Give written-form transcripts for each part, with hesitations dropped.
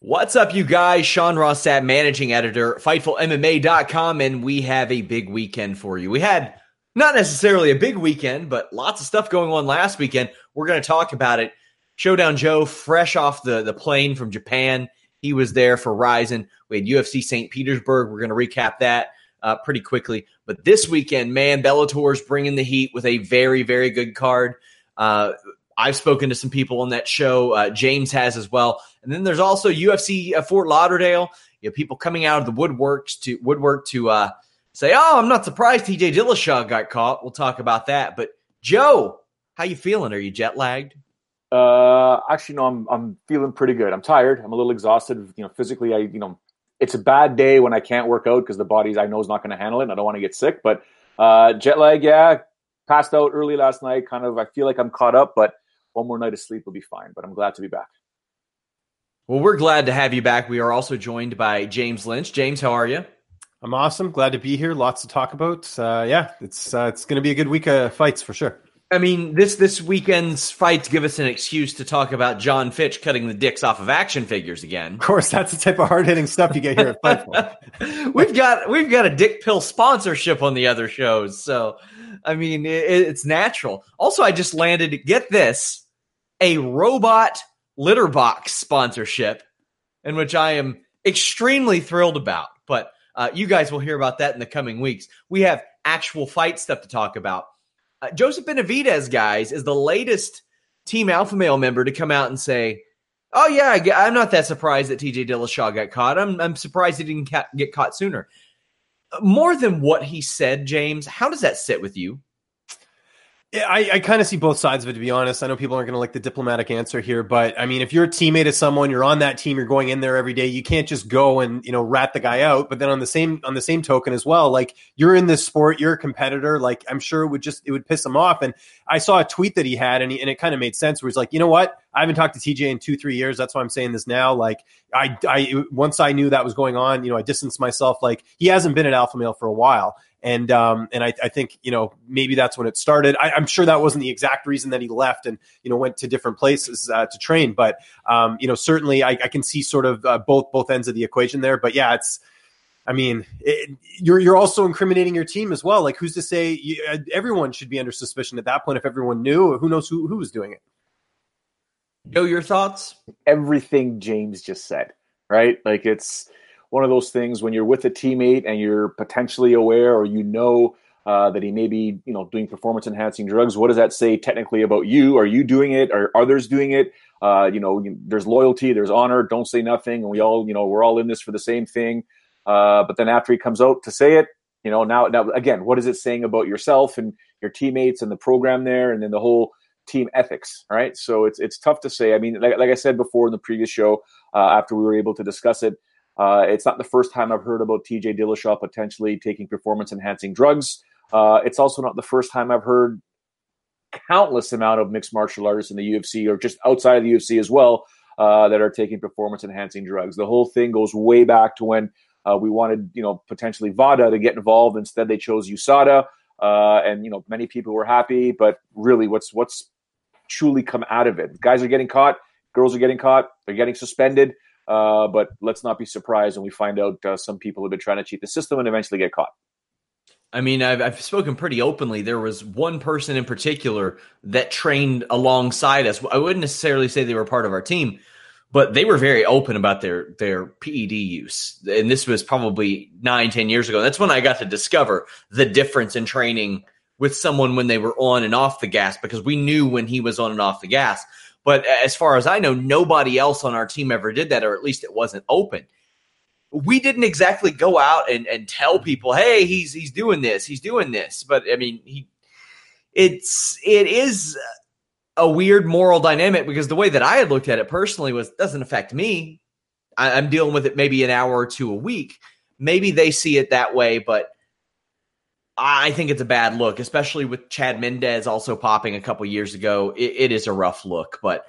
What's up, you guys? Sean Rossat, managing editor, FightfulMMA.com, and we have a big weekend for you. We had not necessarily a big weekend, but lots of stuff going on last weekend. We're going to talk about it. Showdown Joe, fresh off the plane from Japan. He was there for Rizin. We had UFC St. Petersburg. We're going to recap that pretty quickly. But this weekend, man, Bellator's bringing the heat with a very, very good card. I've spoken to some people on that show. James has as well. And then there's also UFC Fort Lauderdale. You have people coming out of the woodwork to say, oh, I'm not surprised TJ Dillashaw got caught. We'll talk about that. But, Joe, how you feeling? Are you jet-lagged? Actually, no, I'm feeling pretty good. I'm tired. I'm a little exhausted. Physically, it's a bad day when I can't work out because the body, I know, is not going to handle it, and I don't want to get sick. But jet lag, yeah, passed out early last night. Kind of, I feel like I'm caught up, but one more night of sleep will be fine, but I'm glad to be back. Well, we're glad to have you back. We are also joined by James Lynch. James, how are you? I'm awesome. Glad to be here. Lots to talk about. Yeah, it's going to be a good week of fights for sure. I mean, this weekend's fights give us an excuse to talk about John Fitch cutting the dicks off of action figures again. Of course, that's the type of hard-hitting stuff you get here at Fightful. We've got a dick pill sponsorship on the other shows, so I mean, it's natural. Also, I just landed, get this, a robot litter box sponsorship, in which I am extremely thrilled about. But you guys will hear about that in the coming weeks. We have actual fight stuff to talk about. Joseph Benavidez, guys, is the latest Team Alpha Male member to come out and say, oh, yeah, I'm not that surprised that TJ Dillashaw got caught. I'm surprised he didn't get caught sooner. More than what he said, James, how does that sit with you? Yeah, I kind of see both sides of it, to be honest. I know people aren't going to like the diplomatic answer here, but I mean, if you're a teammate of someone, you're on that team, you're going in there every day, you can't just go and, rat the guy out. But then on the same token as well, like, you're in this sport, you're a competitor. Like, I'm sure it would piss him off. And I saw a tweet that he had and it kind of made sense, where he's like, you know what? I haven't talked to TJ in 2-3 years. That's why I'm saying this now. Like, I once I knew that was going on, I distanced myself. Like, he hasn't been at Alpha Male for a while. And I think, maybe that's when it started. I'm sure that wasn't the exact reason that he left and, went to different places to train. But, certainly I can see sort of both ends of the equation there. But, yeah, you're also incriminating your team as well. Like, who's to say everyone should be under suspicion at that point? If everyone knew, who knows who was doing it? Joe, your thoughts? Everything James just said, right? Like, it's one of those things when you're with a teammate and you're potentially aware or that he may be doing performance-enhancing drugs. What does that say technically about you? Are you doing it? Are others doing it? There's loyalty, there's honor, don't say nothing. And we all, we're all in this for the same thing. But then after he comes out to say it, now again, what is it saying about yourself and your teammates and the program there and then the whole team ethics, right? So it's tough to say. I mean, like I said before in the previous show, after we were able to discuss it, it's not the first time I've heard about TJ Dillashaw potentially taking performance-enhancing drugs. It's also not the first time I've heard countless amount of mixed martial artists in the UFC or just outside of the UFC as well that are taking performance-enhancing drugs. The whole thing goes way back to when we wanted, potentially Vada to get involved. Instead, they chose USADA, and many people were happy. But really, what's truly come out of it? Guys are getting caught. Girls are getting caught. They're getting suspended. But let's not be surprised when we find out some people have been trying to cheat the system and eventually get caught. I mean, I've spoken pretty openly. There was one person in particular that trained alongside us. I wouldn't necessarily say they were part of our team, but they were very open about their PED use. And this was probably 9-10 years ago. That's when I got to discover the difference in training with someone when they were on and off the gas, because we knew when he was on and off the gas. But as far as I know, nobody else on our team ever did that, or at least it wasn't open. We didn't exactly go out and tell people, hey, he's doing this, he's doing this. But I mean, it is a weird moral dynamic, because the way that I had looked at it personally was, it doesn't affect me. I'm dealing with it maybe an hour or two a week. Maybe they see it that way, but I think it's a bad look, especially with Chad Mendez also popping a couple years ago. It is a rough look, but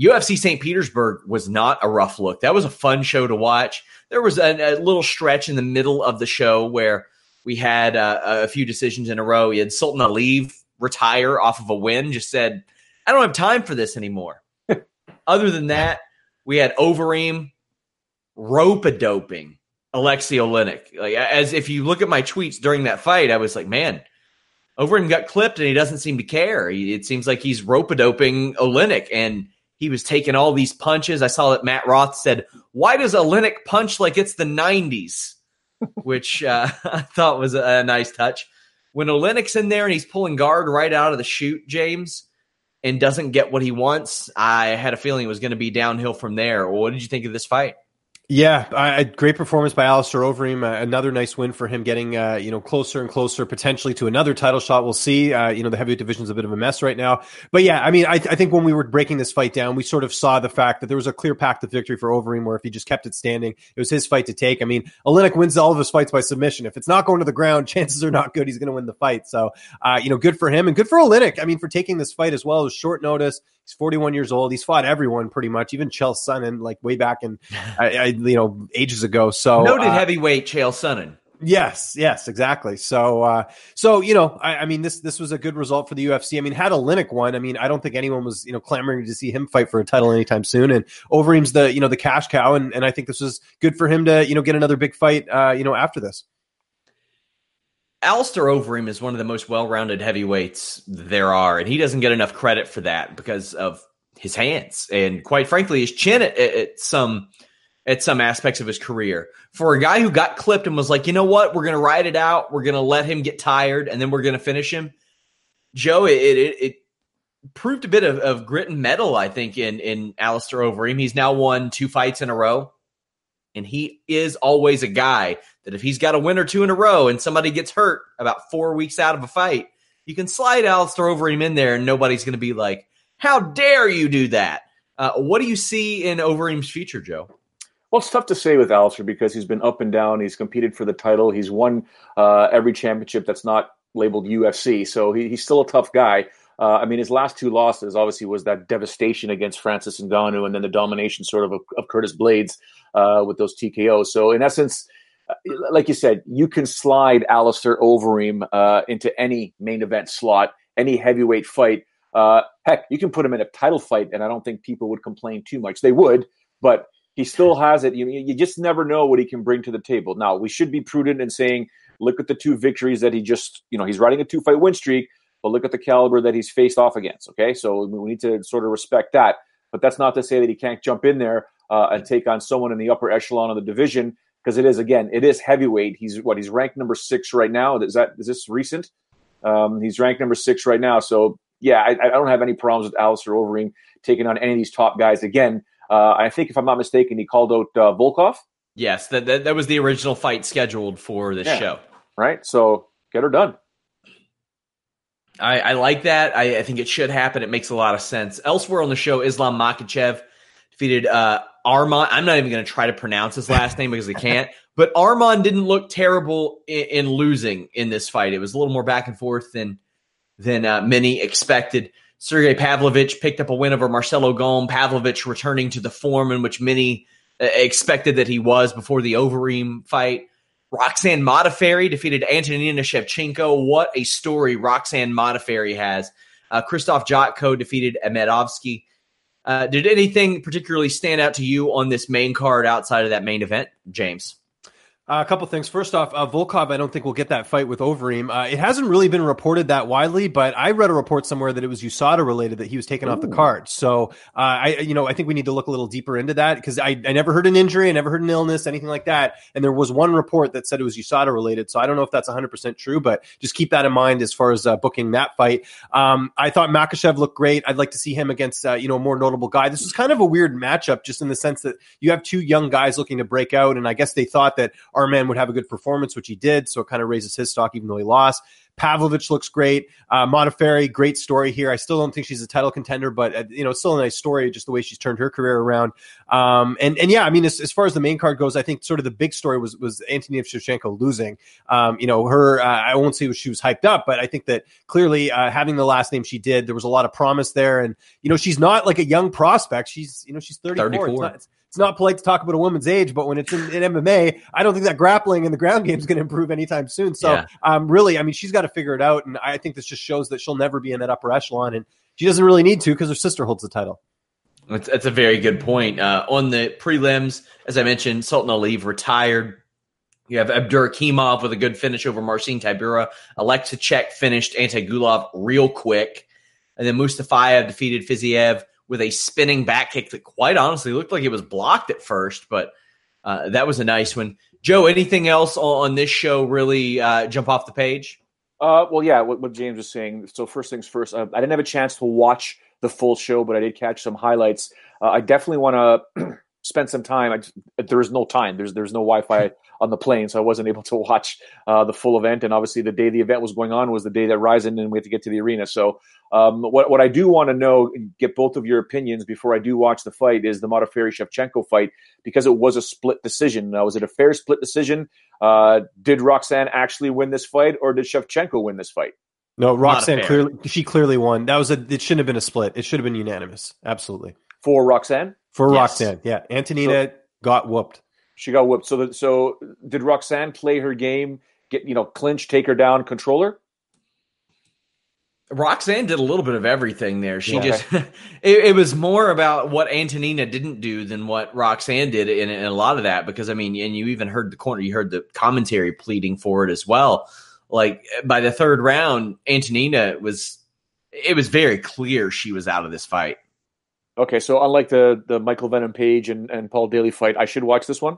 UFC St. Petersburg was not a rough look. That was a fun show to watch. There was a little stretch in the middle of the show where we had a few decisions in a row. You had Sultan Aliyev retire off of a win, just said, I don't have time for this anymore. Other than that, we had Overeem rope-a-doping Aleksei Oleinik. Like, as if you look at my tweets during that fight, I was like, man, Overeem got clipped and he doesn't seem to care. It seems like he's rope-a-doping Oleinik, and he was taking all these punches. I saw that Matt Roth said, why does Oleinik punch like it's the 90s? Which I thought was a nice touch. When Olenik's in there and he's pulling guard right out of the chute, James, and doesn't get what he wants, I had a feeling it was going to be downhill from there. What did you think of this fight? Yeah, great performance by Alistair Overeem. Another nice win for him, getting closer and closer potentially to another title shot. We'll see. The heavyweight division is a bit of a mess right now. But yeah, I mean, I think when we were breaking this fight down, we sort of saw the fact that there was a clear path to victory for Overeem, where if he just kept it standing, it was his fight to take. I mean, Oleinik wins all of his fights by submission. If it's not going to the ground, chances are not good he's going to win the fight. So, good for him and good for Oleinik. I mean, for taking this fight as well. It was short notice. He's 41 years old. He's fought everyone pretty much, even Chael Sonnen, like way back in, ages ago. So noted heavyweight Chael Sonnen. Yes, exactly. So, this was a good result for the UFC. I mean, had Oleinik won, I mean, I don't think anyone was, clamoring to see him fight for a title anytime soon. And Overeem's the cash cow. And I think this was good for him to, get another big fight, after this. Alistair Overeem is one of the most well-rounded heavyweights there are, and he doesn't get enough credit for that because of his hands and, quite frankly, his chin at some aspects of his career. For a guy who got clipped and was like, you know what, we're going to ride it out, we're going to let him get tired, and then we're going to finish him, Joe, it proved a bit of grit and metal, I think, in Alistair Overeem. He's now won 2 fights in a row, and he is always a guy that if he's got a win or two in a row and somebody gets hurt about 4 weeks out of a fight, you can slide Alistair Overeem in there and nobody's going to be like, how dare you do that? What do you see in Overeem's future, Joe? Well, it's tough to say with Alistair because he's been up and down. He's competed for the title. He's won every championship that's not labeled UFC. So he's still a tough guy. His last 2 losses, obviously, was that devastation against Francis Ngannou and then the domination sort of Curtis Blaydes with those TKOs. So, in essence, like you said, you can slide Alistair Overeem into any main event slot, any heavyweight fight. Heck, you can put him in a title fight, and I don't think people would complain too much. They would, but he still has it. You just never know what he can bring to the table. Now, we should be prudent in saying, look at the 2 victories that he just, he's riding a 2-fight win streak. But look at the caliber that he's faced off against, okay? So we need to sort of respect that. But that's not to say that he can't jump in there and take on someone in the upper echelon of the division, because it is heavyweight. He's ranked number 6 right now. Is this recent? He's ranked number 6 right now. So, yeah, I don't have any problems with Alistair Overeem taking on any of these top guys again. I think, if I'm not mistaken, he called out Volkov. Yes, that was the original fight scheduled for this show. Right? So get her done. I like that. I think it should happen. It makes a lot of sense. Elsewhere on the show, Islam Makhachev defeated Arman. I'm not even going to try to pronounce his last name because I can't. But Arman didn't look terrible in losing in this fight. It was a little more back and forth than many expected. Sergey Pavlovich picked up a win over Marcelo Gome. Pavlovich returning to the form in which many expected that he was before the Overeem fight. Roxanne Modafferi defeated Antonina Shevchenko. What a story Roxanne Modafferi has. Krzysztof Jotko defeated Ahmedovsky. Did anything particularly stand out to you on this main card outside of that main event, James? A couple things. First off, Volkov, I don't think we'll get that fight with Overeem. It hasn't really been reported that widely, but I read a report somewhere that it was USADA related that he was taken off the card. So I think we need to look a little deeper into that because I never heard an injury, I never heard an illness, anything like that. And there was one report that said it was USADA related. So I don't know if that's 100% true, but just keep that in mind as far as booking that fight. I thought Makhachev looked great. I'd like to see him against a more notable guy. This was kind of a weird matchup, just in the sense that you have two young guys looking to break out, and I guess they thought that our man would have a good performance, which he did, so it kind of raises his stock even though he lost. Pavlovich looks great. Modafferi, great story here. I still don't think she's a title contender, but it's still a nice story, just the way she's turned her career around. As far as the main card goes, I think sort of the big story was Antonina Shevchenko losing. Her, I won't say she was hyped up, but I think that clearly having the last name she did, there was a lot of promise there. And she's not like a young prospect. She's 34. It's not polite to talk about a woman's age, but when it's in MMA, I don't think that grappling in the ground game is going to improve anytime soon. So she's got to figure it out. And I think this just shows that she'll never be in that upper echelon. And she doesn't really need to because her sister holds the title. That's a very good point. On the prelims, as I mentioned, Sultan Aliyev retired. You have Abdurakhimov with a good finish over Marcin Tybura. Alexa Chek finished Antigulov real quick. And then Mustafayev defeated Fiziev with a spinning back kick that quite honestly looked like it was blocked at first, but that was a nice one. Joe, anything else on this show really jump off the page? What James was saying. So first things first, I didn't have a chance to watch the full show, but I did catch some highlights. I definitely want to spend some time. There is no time. There's no Wi-Fi on the plane, so I wasn't able to watch the full event. And obviously the day the event was going on was the day that Rizin, and we had to get to the arena. So what I do want to know, get both of your opinions before I do watch the fight, is the Modafferi-Shevchenko fight, because it was a split decision. Now, was it a fair split decision? Did Roxanne actually win this fight, or did Shevchenko win this fight? No, Roxanne clearly won. It shouldn't have been a split. It should have been unanimous. Absolutely. For Roxanne? For Roxanne, yeah. Antonina got whooped. She got whooped. So did Roxanne play her game, get clinch, take her down, control her? Roxanne did a little bit of everything there. She it was more about what Antonina didn't do than what Roxanne did in a lot of that, because and you even heard the commentary pleading for it as well. Like by the third round, Antonina it was very clear she was out of this fight. Okay, so unlike the Michael Venom Page and Paul Daly fight, I should watch this one?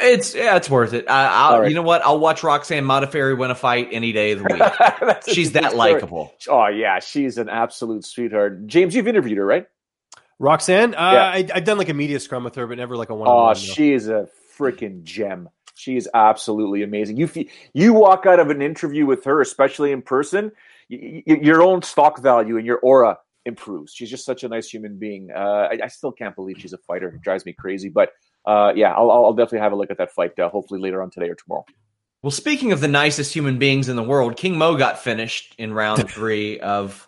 It's worth it. You know what? I'll watch Roxanne Modafferi win a fight any day of the week. She's that likable. Oh, yeah, she's an absolute sweetheart. James, you've interviewed her, right? Roxanne? I've done like a media scrum with her, but never like a one-on-one. Oh, she is a freaking gem. She is absolutely amazing. You walk out of an interview with her, especially in person, your own stock value and your aura improves. She's just such a nice human being. I still can't believe she's a fighter. It drives me crazy. But I'll definitely have a look at that fight. Hopefully later on today or tomorrow. Well, speaking of the nicest human beings in the world, King Mo got finished in round 3 of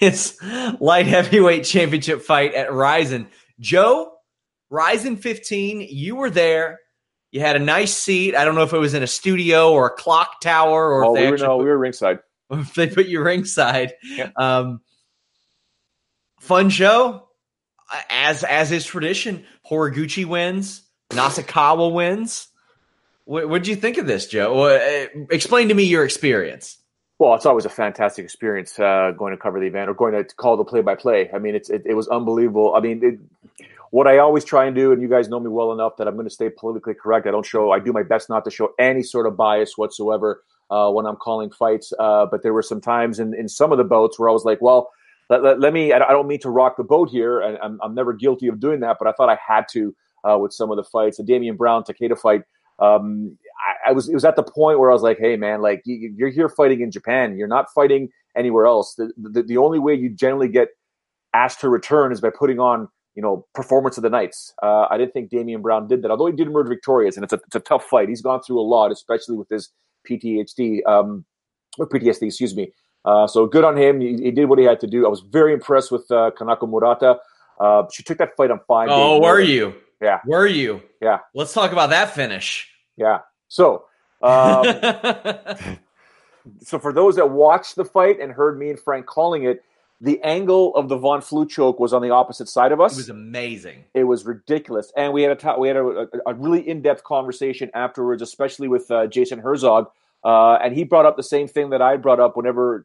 his light heavyweight championship fight at Rizin. Joe, Rizin 15. You were there. You had a nice seat. I don't know if it was in a studio or a clock tower or. We were ringside. If they put you ringside. Yeah. Fun show, as is tradition. Horiguchi wins. Nasukawa wins. What did you think of this, Joe? Explain to me your experience. Well, it's always a fantastic experience going to cover the event or going to call the play-by-play. It was unbelievable. What I always try and do, and you guys know me well enough that I'm going to stay politically correct. I do my best not to show any sort of bias whatsoever when I'm calling fights. But there were some times in some of the bouts where I was like, well, let me. I don't mean to rock the boat here, and I'm never guilty of doing that. But I thought I had to with some of the fights. The Damian Brown Takeda fight. It was at the point where I was like, "Hey, man, like you're here fighting in Japan. You're not fighting anywhere else. The only way you generally get asked to return is by putting on, performance of the nights." I didn't think Damian Brown did that, although he did emerge victorious, and it's a tough fight. He's gone through a lot, especially with his PTSD. So good on him. He did what he had to do. I was very impressed with Kanako Murata. She took that fight on 5 days. Oh, were you? Yeah. Were you? Yeah. Let's talk about that finish. Yeah. So, so for those that watched the fight and heard me and Frank calling it, the angle of the Von Flue choke was on the opposite side of us. It was amazing. It was ridiculous, and we had a really in-depth conversation afterwards, especially with Jason Herzog, and he brought up the same thing that I brought up whenever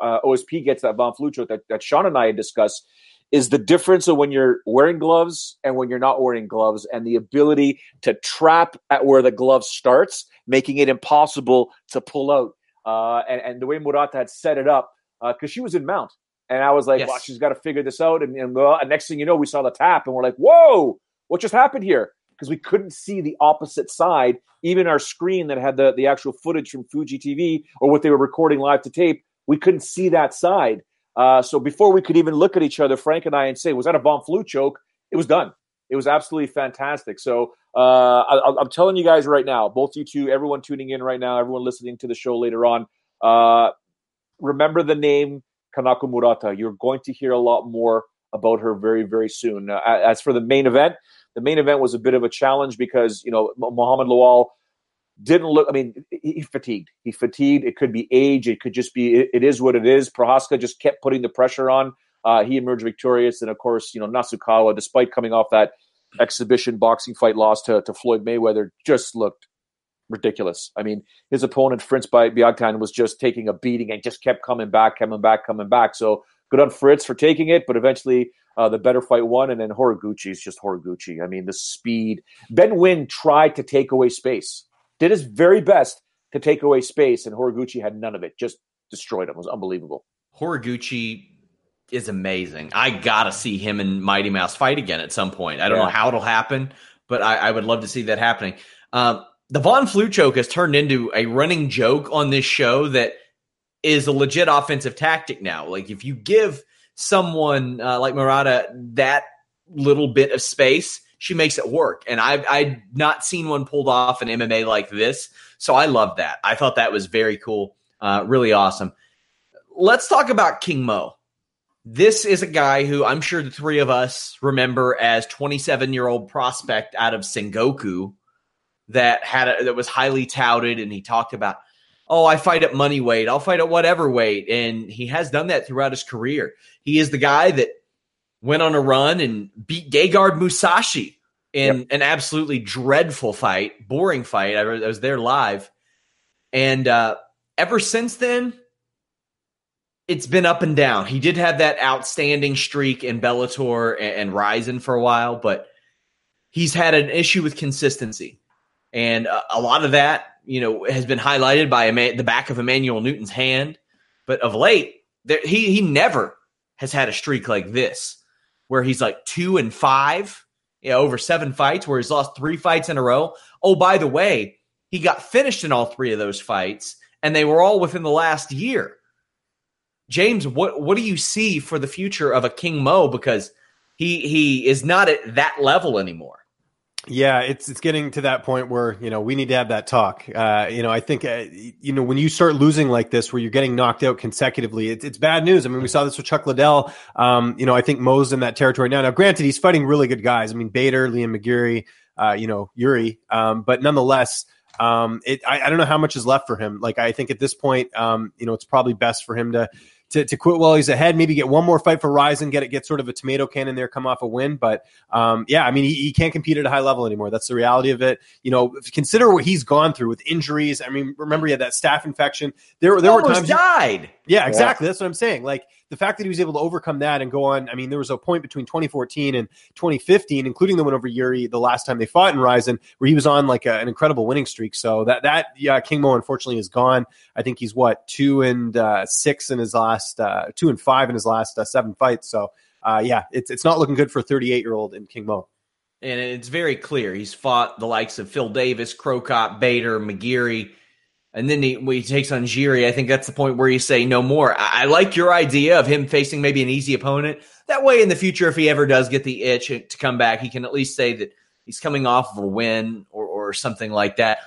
OSP gets that Von Flue choke that Sean and I had discussed. Is the difference of when you're wearing gloves and when you're not wearing gloves, and the ability to trap at where the glove starts, making it impossible to pull out. And the way Murata had set it up, because she was in mount. And I was like, yes. Wow, she's got to figure this out. And next thing you know, we saw the tap, and we're like, whoa, what just happened here? Because we couldn't see the opposite side. Even our screen that had the actual footage from Fuji TV or what they were recording live to tape, we couldn't see that side. So before we could even look at each other, Frank and I, and say, was that a Von Flue choke? It was done. It was absolutely fantastic. So I'm telling you guys right now, both you two, everyone tuning in right now, everyone listening to the show later on, remember the name Kanako Murata. You're going to hear a lot more about her very, very soon. As for the main event was a bit of a challenge because, you know, Muhammad Lawal didn't look, I mean, he fatigued. He fatigued. It could be age. It could just be, it is what it is. Procházka just kept putting the pressure on. He emerged victorious. And, of course, you know, Nasukawa, despite coming off that exhibition boxing fight loss to Floyd Mayweather, just looked ridiculous. I mean, his opponent, Fritz Biagtan, was just taking a beating and just kept coming back. So good on Fritz for taking it, but eventually the better fight won. And then Horiguchi is just Horiguchi. I mean, the speed. Ben Wynn tried to take away space. Did his very best to take away space, and Horiguchi had none of it. Just destroyed him. It was unbelievable. Horiguchi is amazing. I got to see him and Mighty Mouse fight again at some point. I don't know how it'll happen, but I would love to see that happening. The Von Flue choke has turned into a running joke on this show that is a legit offensive tactic now. Like, if you give someone like Murata that little bit of space, she makes it work, and I've not seen one pulled off in MMA like this, so I love that. I thought that was very cool, really awesome. Let's talk about King Mo. This is a guy who I'm sure the three of us remember as 27-year-old prospect out of Sengoku that was highly touted, and he talked about, oh, I fight at money weight, I'll fight at whatever weight, and he has done that throughout his career. He is the guy that went on a run and beat Gegard Mousasi in an absolutely dreadful fight, boring fight. I was there live. And ever since then, it's been up and down. He did have that outstanding streak in Bellator and Rizin for a while, but he's had an issue with consistency. And a lot of that, you know, has been highlighted by the back of Emmanuel Newton's hand. But of late, he never has had a streak like this, where he's like 2-5, over 7 fights, where he's lost 3 fights in a row. Oh, by the way, he got finished in all 3 of those fights, and they were all within the last year. James, what do you see for the future of a King Mo? Because he is not at that level anymore. Yeah, it's getting to that point where, you know, we need to have that talk. I think, when you start losing like this, where you're getting knocked out consecutively, it's bad news. I mean, we saw this with Chuck Liddell. I think Mo's in that territory now. Now, granted, he's fighting really good guys. I mean, Bader, Liam McGeary, Uri. But nonetheless, I don't know how much is left for him. Like, I think at this point, it's probably best for him to quit while he's ahead, maybe get one more fight for Rizin, get sort of a tomato can in there, come off a win. But he can't compete at a high level anymore. That's the reality of it. You know, consider what he's gone through with injuries. I mean, remember he had that staph infection. There were times he died. Yeah, exactly. That's what I'm saying. Like, the fact that he was able to overcome that and go on. I mean, there was a point between 2014 and 2015, including the win over Uri the last time they fought in Rizin, where he was on like an incredible winning streak. So King Mo unfortunately is gone. I think he's 2-6 in his last. 2-5 in his last 7 fights. So it's not looking good for a 38-year-old in King Mo. And it's very clear. He's fought the likes of Phil Davis, Crocop, Bader, McGeary, and then he takes on Jiri. I think that's the point where you say no more. I like your idea of him facing maybe an easy opponent. That way in the future, if he ever does get the itch to come back, he can at least say that he's coming off of a win or something like that.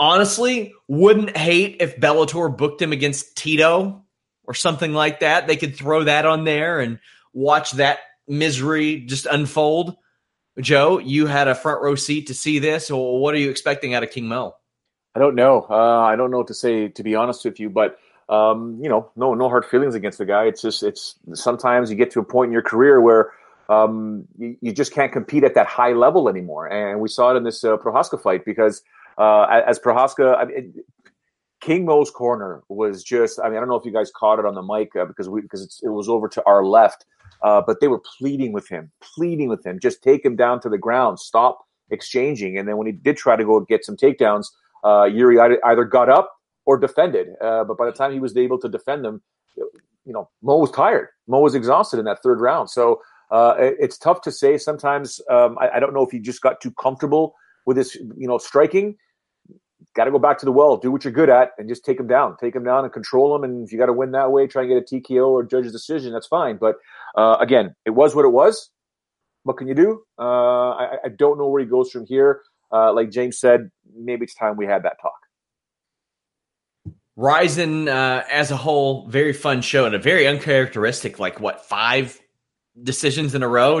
Honestly, wouldn't hate if Bellator booked him against Tito or something like that. They could throw that on there and watch that misery just unfold. Joe, you had a front row seat to see this. What are you expecting out of King Mo? I don't know. I don't know what to say, to be honest with you, but no hard feelings against the guy. It's just, sometimes you get to a point in your career where you just can't compete at that high level anymore. And we saw it in this Procházka fight because as Procházka, King Mo's corner was just, I don't know if you guys caught it on the mic because it was over to our left, but they were pleading with him, just take him down to the ground, stop exchanging. And then when he did try to go get some takedowns, Yuri either got up or defended. But by the time he was able to defend them, Mo was tired. Mo was exhausted in that third round. So it's tough to say. Sometimes I don't know if he just got too comfortable with his, striking. Got to go back to the well, do what you're good at, and just take him down. Take him down and control him. And if you got to win that way, try and get a TKO or judge's decision, that's fine. But again, it was what it was. What can you do? I don't know where he goes from here. Like James said, maybe it's time we had that talk. Rizin, as a whole, very fun show and a very uncharacteristic, 5 decisions in a row?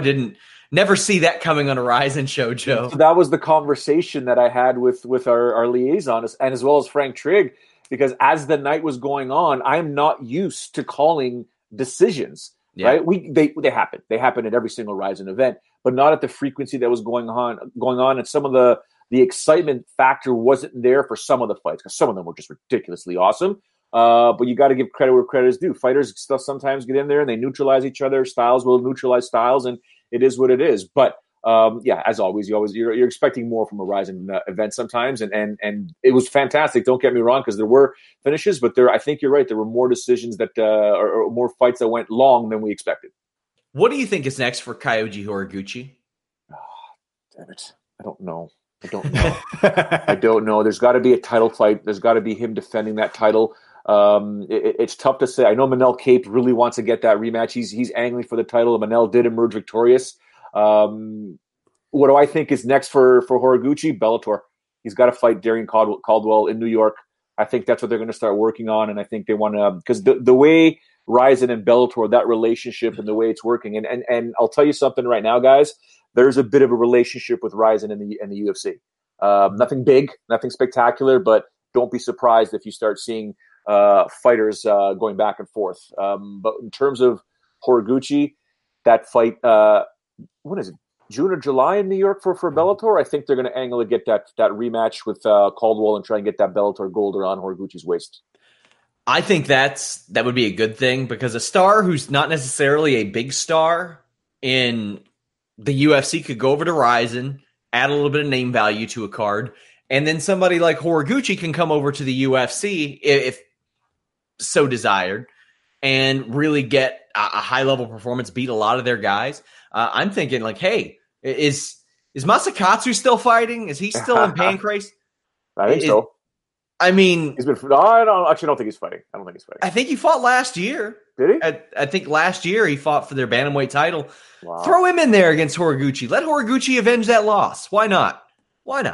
Never see that coming on a Rizin show, Joe. So that was the conversation that I had with our liaison and as well as Frank Trigg, because as the night was going on, I'm not used to calling decisions, right? They happen. They happen at every single Rizin event, but not at the frequency that was going on. And some of the excitement factor wasn't there for some of the fights because some of them were just ridiculously awesome. But you got to give credit where credit is due. Fighters stuff sometimes get in there and they neutralize each other. Styles will neutralize styles, and it is what it is. But as always, you're expecting more from a Rizin event sometimes, and it was fantastic. Don't get me wrong, because there were finishes, but I think you're right. There were more decisions that or more fights that went long than we expected. What do you think is next for Kyoji Horiguchi? Oh, damn it! I don't know. I don't know. There's got to be a title fight. There's got to be him defending that title. It's tough to say. I know Manel Cape really wants to get that rematch. He's angling for the title. Manel did emerge victorious. What do I think is next for Horiguchi? Bellator. He's got to fight Darrion Caldwell in New York. I think that's what they're going to start working on, and I think they want to because the way Rizin and Bellator, that relationship and the way it's working, and I'll tell you something right now, guys. There's a bit of a relationship with Rizin and the UFC. Nothing big, nothing spectacular, but don't be surprised if you start seeing fighters going back and forth. But in terms of Horiguchi, that fight, what is it, June or July in New York for Bellator? I think they're going to angle to get that rematch with Caldwell and try and get that Bellator gold around Horiguchi's waist. I think that would be a good thing because a star who's not necessarily a big star in the UFC could go over to Rizin, add a little bit of name value to a card, and then somebody like Horiguchi can come over to the UFC if so desired and really get a high-level performance, beat a lot of their guys. I'm thinking, hey, is Masakatsu still fighting? Is he still in Pancrase? I think so. I don't think he's fighting. I think he fought last year. Did he? I think last year he fought for their bantamweight title. Wow. Throw him in there against Horiguchi. Let Horiguchi avenge that loss. Why not? Yeah.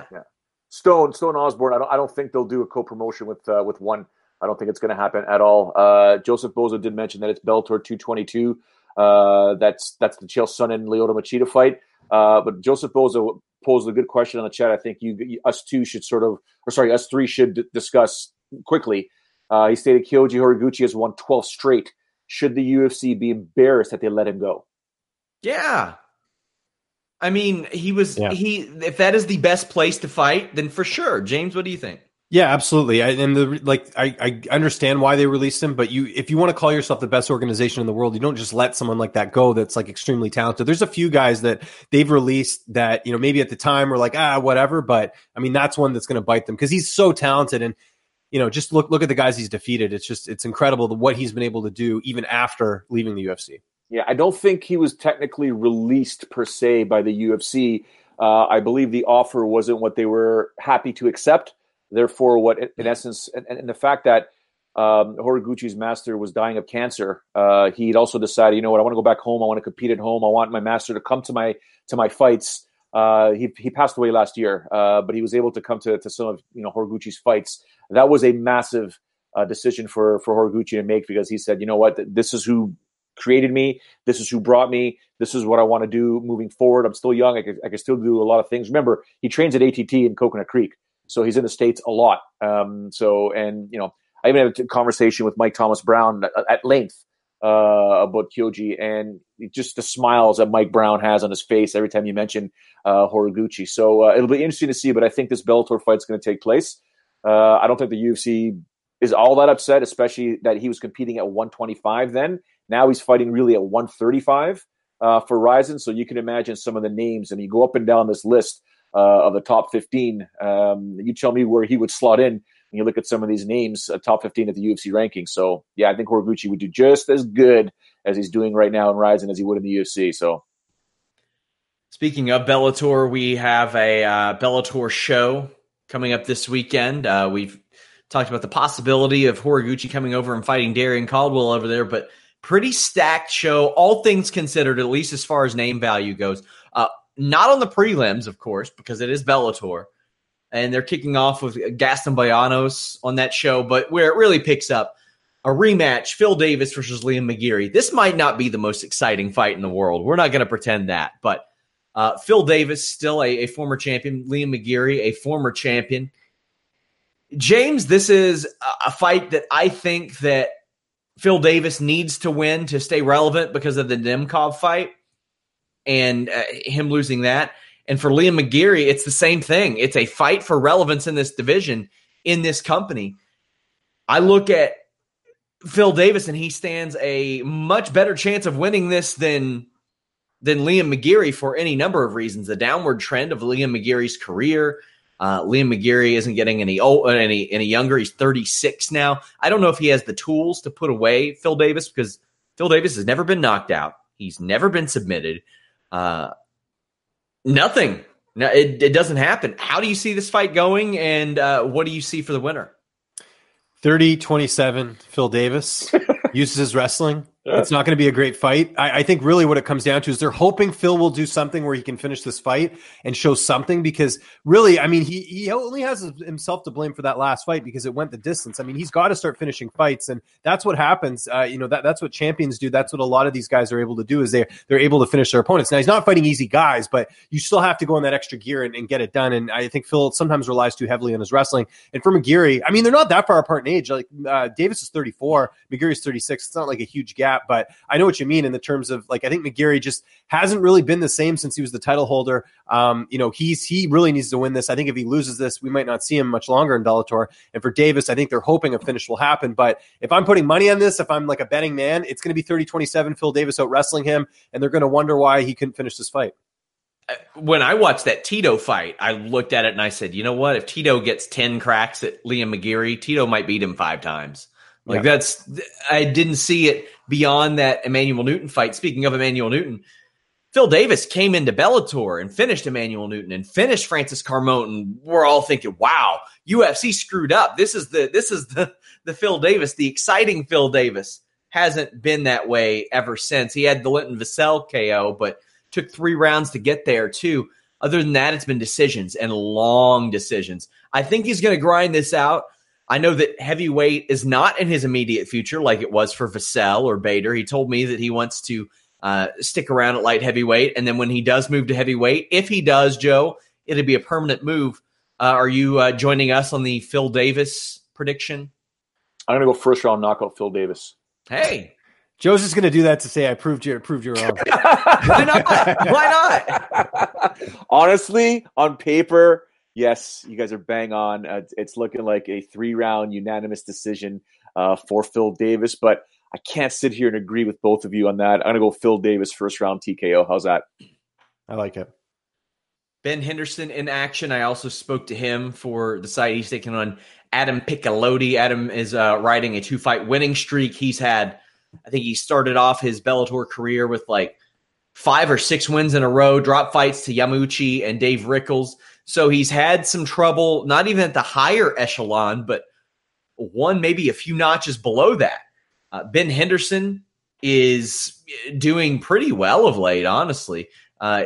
Stone Osborne. I don't think they'll do a co-promotion with one. I don't think it's going to happen at all. Joseph Bozo did mention that it's Bellator 222. That's the Chael Sonnen Lyoto Machida fight. But Joseph Bozo posed a good question on the chat. I think us three should discuss quickly. He stated Kyoji Horiguchi has won 12 straight. Should the UFC be embarrassed that they let him go? Yeah. If that is the best place to fight, then for sure. James, what do you think? Yeah, absolutely. I understand why they released him, but if you want to call yourself the best organization in the world, you don't just let someone like that go that's extremely talented. There's a few guys that they've released that, maybe at the time were whatever, but that's one that's going to bite them because he's so talented and just look at the guys he's defeated. It's incredible what he's been able to do even after leaving the UFC. Yeah, I don't think he was technically released per se by the UFC. I believe the offer wasn't what they were happy to accept. Therefore, what in essence, and the fact that Horiguchi's master was dying of cancer, he'd also decided, I want to go back home. I want to compete at home. I want my master to come to my fights. He passed away last year, but he was able to come to some of Horiguchi's fights. That was a massive decision for Horiguchi to make, because he said, you know what, this is who created me. This is who brought me. This is what I want to do moving forward. I'm still young. I can still do a lot of things. Remember, he trains at ATT in Coconut Creek, so he's in the States a lot. I even had a conversation with Mike Thomas Brown at length about Kyoji, and just the smiles that Mike Brown has on his face every time you mention Horiguchi. So it'll be interesting to see, but I think this Bellator fight's going to take place. I don't think the UFC is all that upset, especially that he was competing at 125 then. Now he's fighting really at 135 for Rizin, so you can imagine some of the names. I mean, you go up and down this list of the top 15. You tell me where he would slot in, and you look at some of these names, top 15 at the UFC rankings. So, yeah, I think Horiguchi would do just as good as he's doing right now in Rizin as he would in the UFC. So, speaking of Bellator, we have a Bellator show coming up this weekend. We've talked about the possibility of Horiguchi coming over and fighting Darrion Caldwell over there, but pretty stacked show, all things considered, at least as far as name value goes. Not on the prelims, of course, because it is Bellator. And they're kicking off with Gaston Bolanos on that show. But where it really picks up, a rematch, Phil Davis versus Liam McGeary. This might not be the most exciting fight in the world. We're not going to pretend that. But Phil Davis, still a former champion. Liam McGeary, a former champion. James, this is a fight that I think that Phil Davis needs to win to stay relevant because of the Nemkov fight and him losing that. And for Liam McGeary, it's the same thing. It's a fight for relevance in this division, in this company. I look at Phil Davis, and he stands a much better chance of winning this than Liam McGeary for any number of reasons. The downward trend of Liam McGeary's career. Liam McGeary isn't getting any younger. He's 36 now. I don't know if he has the tools to put away Phil Davis, because Phil Davis has never been knocked out. He's never been submitted. Nothing. No, it doesn't happen. How do you see this fight going, and what do you see for the winner? 30-27 Phil Davis uses his wrestling. Yeah. It's not going to be a great fight. I think really what it comes down to is they're hoping Phil will do something where he can finish this fight and show something, because really, I mean, he only has himself to blame for that last fight because it went the distance. I mean, he's got to start finishing fights, and that's what happens. That's what champions do. That's what a lot of these guys are able to do, is they're able to finish their opponents. Now, he's not fighting easy guys, but you still have to go in that extra gear and get it done. And I think Phil sometimes relies too heavily on his wrestling. And for McGeary, I mean, they're not that far apart in age. Like Davis is 34, McGeary's 36. It's not like a huge gap. But I know what you mean in the terms of, like, I think McGeary just hasn't really been the same since he was the title holder. He really needs to win this. I think if he loses this, we might not see him much longer in Bellator. And for Davis, I think they're hoping a finish will happen. But if I'm putting money on this, if I'm like a betting man, it's going to be 30-27 Phil Davis out wrestling him, and they're going to wonder why he couldn't finish this fight. When I watched that Tito fight, I looked at it and I said, you know what? If Tito gets 10 cracks at Liam McGeary, Tito might beat him 5 times. Like, yeah. I didn't see it beyond that Emmanuel Newton fight. Speaking of Emmanuel Newton, Phil Davis came into Bellator and finished Emmanuel Newton and finished Francis Carmona. We're all thinking, wow, UFC screwed up. This is the Phil Davis, the exciting Phil Davis. Hasn't been that way ever since. He had the Linton Vassell KO, but took 3 rounds to get there too. Other than that, it's been decisions and long decisions. I think he's going to grind this out. I know that heavyweight is not in his immediate future like it was for Vassell or Bader. He told me that he wants to stick around at light heavyweight. And then when he does move to heavyweight, if he does, Joe, it'll be a permanent move. Are you joining us on the Phil Davis prediction? I'm going to go first round knockout Phil Davis. Hey. Joe's just going to do that to say, I proved you wrong. Why not? Honestly, on paper, yes, you guys are bang on. It's looking like a 3-round unanimous decision for Phil Davis, but I can't sit here and agree with both of you on that. I'm going to go Phil Davis, first-round TKO. How's that? I like it. Ben Henderson in action. I also spoke to him for the site. He's taking on Adam Piccolotti. Adam is riding a 2-fight winning streak. I think he started off his Bellator career with like 5 or 6 wins in a row, drop fights to Yamuchi and Dave Rickles. So he's had some trouble, not even at the higher echelon, but one, maybe a few notches below that. Ben Henderson is doing pretty well of late, honestly.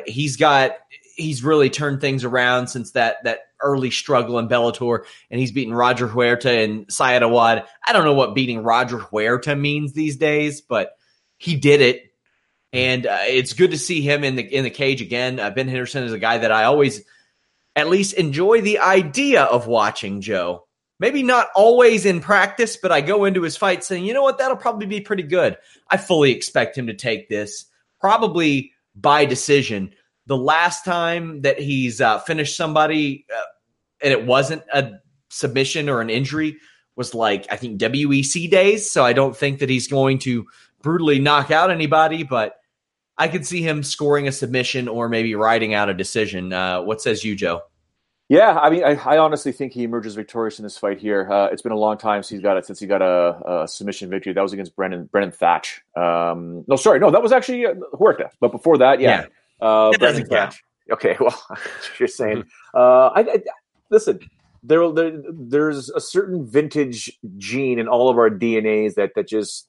He's got he's really turned things around since that early struggle in Bellator, and he's beaten Roger Huerta and Syed Awad. I don't know what beating Roger Huerta means these days, but he did it. And it's good to see him in the cage again. Ben Henderson is a guy that I always at least enjoy the idea of watching, Joe. Maybe not always in practice, but I go into his fight saying, you know what, that'll probably be pretty good. I fully expect him to take this, probably by decision. The last time that he's finished somebody and it wasn't a submission or an injury was like, I think, WEC days. So I don't think that he's going to brutally knock out anybody, but I could see him scoring a submission or maybe riding out a decision. What says you, Joe? Yeah, I mean, I honestly think he emerges victorious in this fight here. It's been a long time since he got a submission victory. That was against Brennan Thatch. That was actually Huerta. But before that, yeah. It doesn't count. Okay, well, you're saying. Listen, there's a certain vintage gene in all of our DNAs that just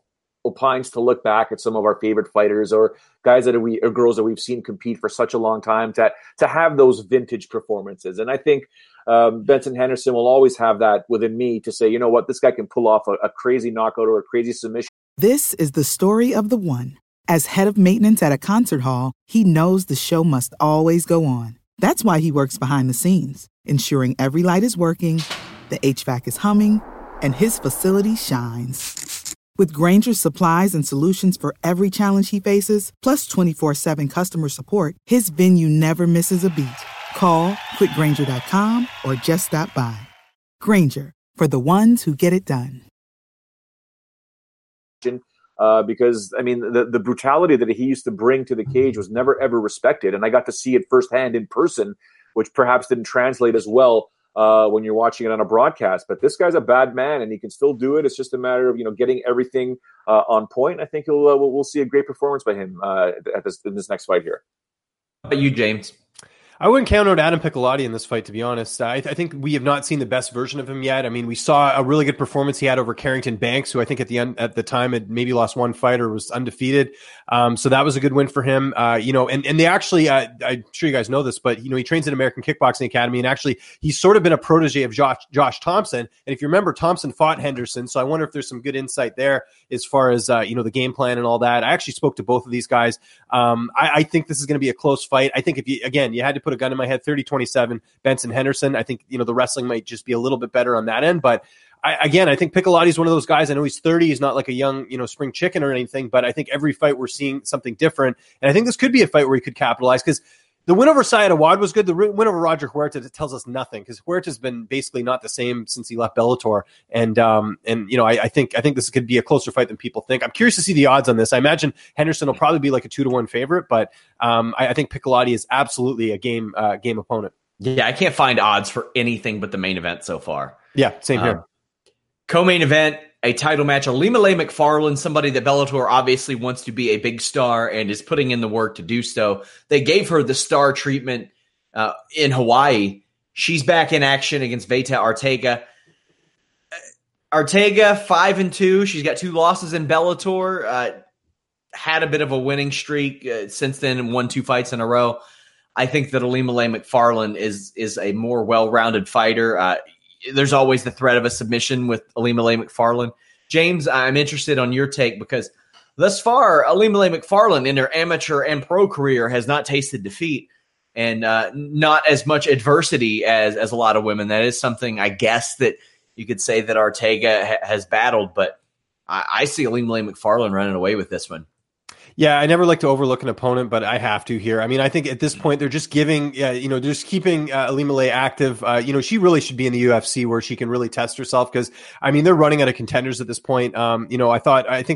opines to look back at some of our favorite fighters or guys or girls that we've seen compete for such a long time to have those vintage performances. And I think Benson Henderson will always have that within me to say, you know what, this guy can pull off a crazy knockout or a crazy submission. This is the story of the one. As head of maintenance at a concert hall, he knows the show must always go on. That's why he works behind the scenes, ensuring every light is working, the HVAC is humming, and his facility shines. With Grainger's supplies and solutions for every challenge he faces, plus 24/7 customer support, his venue never misses a beat. Call quickgrainger.com or just stop by. Grainger, for the ones who get it done. Because, I mean, the brutality that he used to bring to the cage was never, ever respected, and I got to see it firsthand in person, which perhaps didn't translate as well when you're watching it on a broadcast. But this guy's a bad man, and he can still do it. It's just a matter of getting everything on point. I think we'll see a great performance by him in this next fight here. How about you, James? I wouldn't count out Adam Piccolotti in this fight, to be honest. I think we have not seen the best version of him yet. I mean, we saw a really good performance he had over Carrington Banks, who I think at the time had maybe lost one fight or was undefeated. So that was a good win for him. And they actually, I'm sure you guys know this, but he trains at American Kickboxing Academy, and actually he's sort of been a protege of Josh Thompson. And if you remember, Thompson fought Henderson, so I wonder if there's some good insight there as far as the game plan and all that. I actually spoke to both of these guys. I think this is going to be a close fight. I think if you had to put a gun in my head, 30-27 Benson Henderson. I think the wrestling might just be a little bit better on that end, but I think Piccolotti's one of those guys. I know he's 30; he's not like a young spring chicken or anything. But I think every fight we're seeing something different, and I think this could be a fight where he could capitalize because the win over Syed Awad was good. The win over Roger Huerta tells us nothing because Huerta's been basically not the same since he left Bellator, and I think this could be a closer fight than people think. I'm curious to see the odds on this. I imagine Henderson will probably be like a 2-1 favorite, but I think Piccolotti is absolutely a game opponent. Yeah, I can't find odds for anything but the main event so far. Yeah, same here. Co-main event, a title match. Ilima-Lei Macfarlane, somebody that Bellator obviously wants to be a big star and is putting in the work to do so. They gave her the star treatment in Hawaii. She's back in action against Veta Arteaga. Arteaga, 5-2. She's got 2 losses in Bellator. Had a bit of a winning streak since then and won 2 fights in a row. I think that Ilima-Lei Macfarlane is a more well-rounded fighter. There's always the threat of a submission with Ilima-Lei Macfarlane. James, I'm interested on your take because thus far, Ilima-Lei Macfarlane in her amateur and pro career has not tasted defeat and not as much adversity as a lot of women. That is something, I guess, that you could say that Arteaga has battled, but I see Ilima-Lei Macfarlane running away with this one. Yeah, I never like to overlook an opponent, but I have to here. I mean, I think at this point they're just keeping Ilima-Lei active. She really should be in the UFC where she can really test herself because they're running out of contenders at this point. I think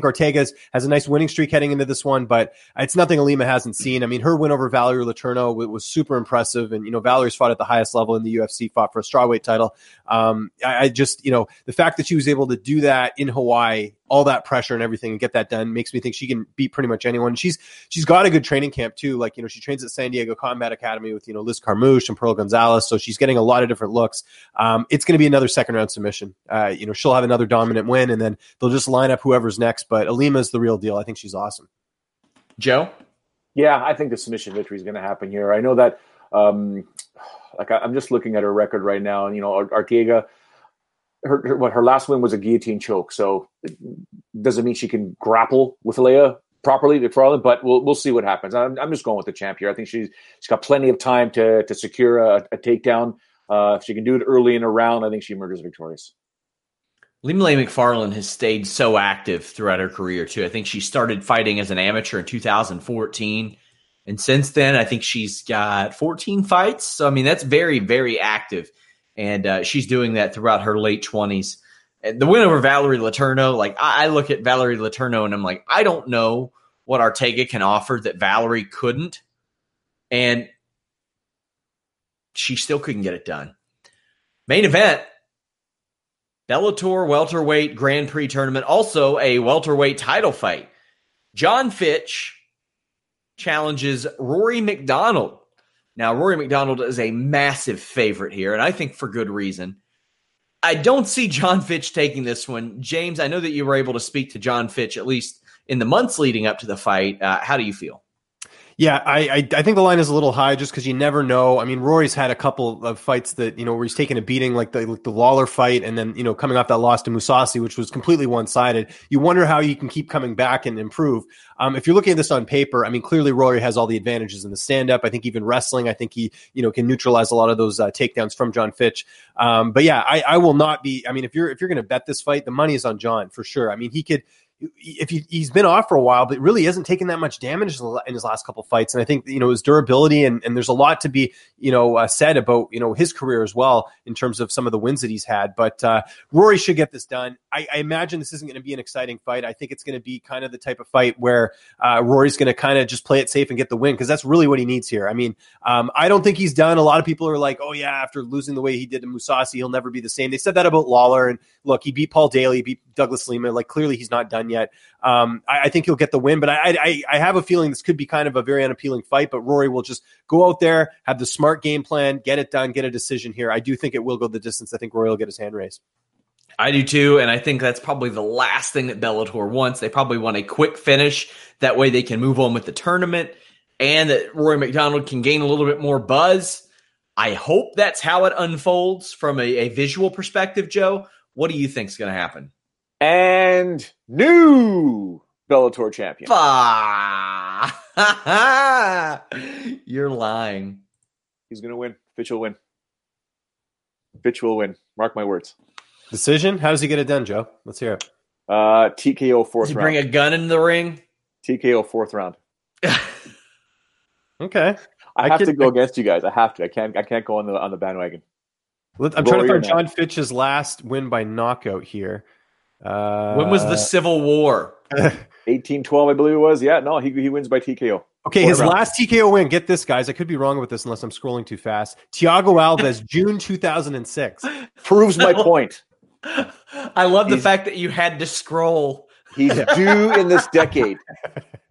Arteaga has a nice winning streak heading into this one, but it's nothing Alima hasn't seen. I mean, her win over Valerie Letourneau was super impressive, and Valerie's fought at the highest level in the UFC, fought for a strawweight title. I just the fact that she was able to do that in Hawaii, all that pressure and everything, and get that done makes me think she can beat pretty much anyone. She's got a good training camp too. She trains at San Diego Combat Academy with Liz Carmouche and Pearl Gonzalez, so she's getting a lot of different looks. It's going to be another second round submission. She'll have another dominant win, and then they'll just line up whoever's next. But Alima's the real deal. I think she's awesome. Joe, Yeah, I think the submission victory is going to happen here. I know that, I'm just looking at her record right now, and, you know, Arteaga, her last win was a guillotine choke, so it doesn't mean she can grapple with Leia properly, but we'll see what happens. I'm just going with the champ here. I think she's got plenty of time to secure a takedown. If she can do it early in a round, I think she emerges victorious. Ilima-Lei Macfarlane has stayed so active throughout her career, too. I think she started fighting as an amateur in 2014. And since then, I think she's got 14 fights. So, I mean, that's very, very active. And she's doing that throughout her late 20s. And the win over Valerie Letourneau, like, I look at Valerie Letourneau and I'm like, I don't know what Arteaga can offer that Valerie couldn't. And she still couldn't get it done. Main event. Bellator welterweight Grand Prix tournament, also a welterweight title fight. John Fitch challenges Rory McDonald. Now, Rory McDonald is a massive favorite here, and I think for good reason. I don't see John Fitch taking this one. James, I know that you were able to speak to John Fitch, at least in the months leading up to the fight. How do you feel? Yeah, I think the line is a little high just because you never know. I mean, Rory's had a couple of fights that, you know, where he's taken a beating, like the Lawler fight, and then, you know, coming off that loss to Mousasi, which was completely one-sided. You wonder how he can keep coming back and improve. If you're looking at this on paper, I mean, clearly Rory has all the advantages in the stand-up. I think even wrestling, I think he, you know, can neutralize a lot of those takedowns from John Fitch. But yeah, I will not be. I mean, if you're going to bet this fight, the money is on John for sure. I mean, he could. If he's been off for a while, but really hasn't taken that much damage in his last couple of fights. And I think, you know, his durability and there's a lot to be, you know, said about, you know, his career as well in terms of some of the wins that he's had. But Rory should get this done. I imagine this isn't going to be an exciting fight. I think it's going to be kind of the type of fight where Rory's going to kind of just play it safe and get the win, because that's really what he needs here. I mean, I don't think he's done. A lot of people are like, oh yeah, after losing the way he did to Mousasi, he'll never be the same. They said that about Lawler. And look, he beat Paul Daly, beat Douglas Lima. Like, clearly he's not done yet. I think he'll get the win, but I have a feeling this could be kind of a very unappealing fight, but Rory will just go out there, have the smart game plan, get it done, get a decision here. I do think it will go the distance. I think Rory will get his hand raised. I do too, and I think that's probably the last thing that Bellator wants. They probably want a quick finish. That way they can move on with the tournament, and that Rory McDonald can gain a little bit more buzz. I hope that's how it unfolds from a visual perspective, Joe. What do you think is going to happen? And new Bellator champion. You're lying. He's going to win. Fitch will win. Fitch will win. Mark my words. Decision? How does he get it done, Joe? Let's hear it. TKO fourth round. Does he bring a gun into the ring? TKO fourth round. Okay. I have to go against you guys. I have to. I can't go on the bandwagon. I'm trying to find John Fitch's last win by knockout here. When was the Civil War? 1812, I believe it was. Yeah, no, he wins by TKO. Okay, his last TKO win. Get this, guys. I could be wrong with this unless I'm scrolling too fast. Thiago Alves, June 2006. Proves my point. I love the fact that you had to scroll. He's due in this decade.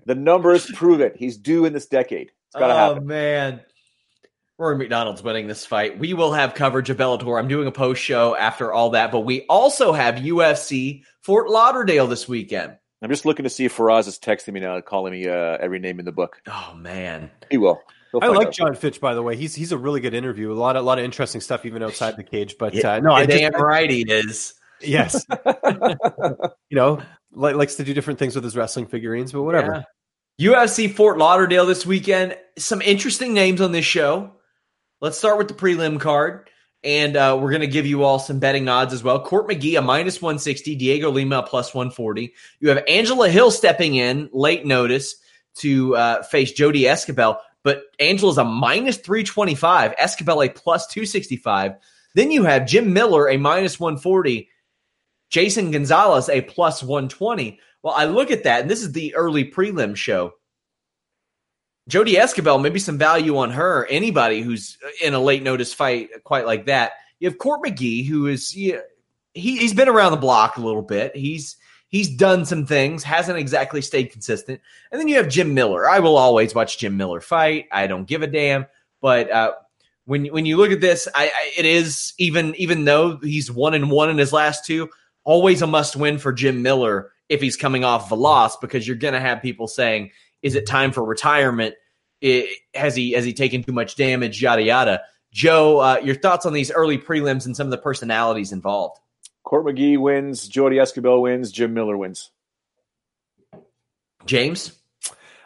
The numbers prove it. He's due in this decade. It's got to happen. Oh, man. Rory McDonald's winning this fight. We will have coverage of Bellator. I'm doing a post show after all that, but we also have UFC Fort Lauderdale this weekend. I'm just looking to see if Faraz is texting me now, calling me every name in the book. Oh, man. He will. I like John Fitch, by the way. He's a really good interview. A lot of interesting stuff, even outside the cage. But damn right he is. Yes. You know, likes to do different things with his wrestling figurines, but whatever. Yeah. UFC Fort Lauderdale this weekend. Some interesting names on this show. Let's start with the prelim card, and we're going to give you all some betting odds as well. Court McGee, a minus 160. Diego Lima, a plus 140. You have Angela Hill stepping in, late notice, to face Jody Esquivel. But Angela's a minus 325. Esquivel, a plus 265. Then you have Jim Miller, a minus 140. Jason Gonzalez, a plus 120. Well, I look at that, and this is the early prelim show. Jody Esquivel, maybe some value on her. Anybody who's in a late notice fight quite like that. You have Court McGee, who is he's been around the block a little bit. He's done some things, hasn't exactly stayed consistent. And then you have Jim Miller. I will always watch Jim Miller fight. I don't give a damn. But when you look at this, it is even though he's 1-1 in his last two, always a must win for Jim Miller if he's coming off of a loss, because you're going to have people saying, Is it time for retirement? Has he taken too much damage? Yada, yada. Joe, your thoughts on these early prelims and some of the personalities involved? Court McGee wins. Jody Esquivel wins. Jim Miller wins. James?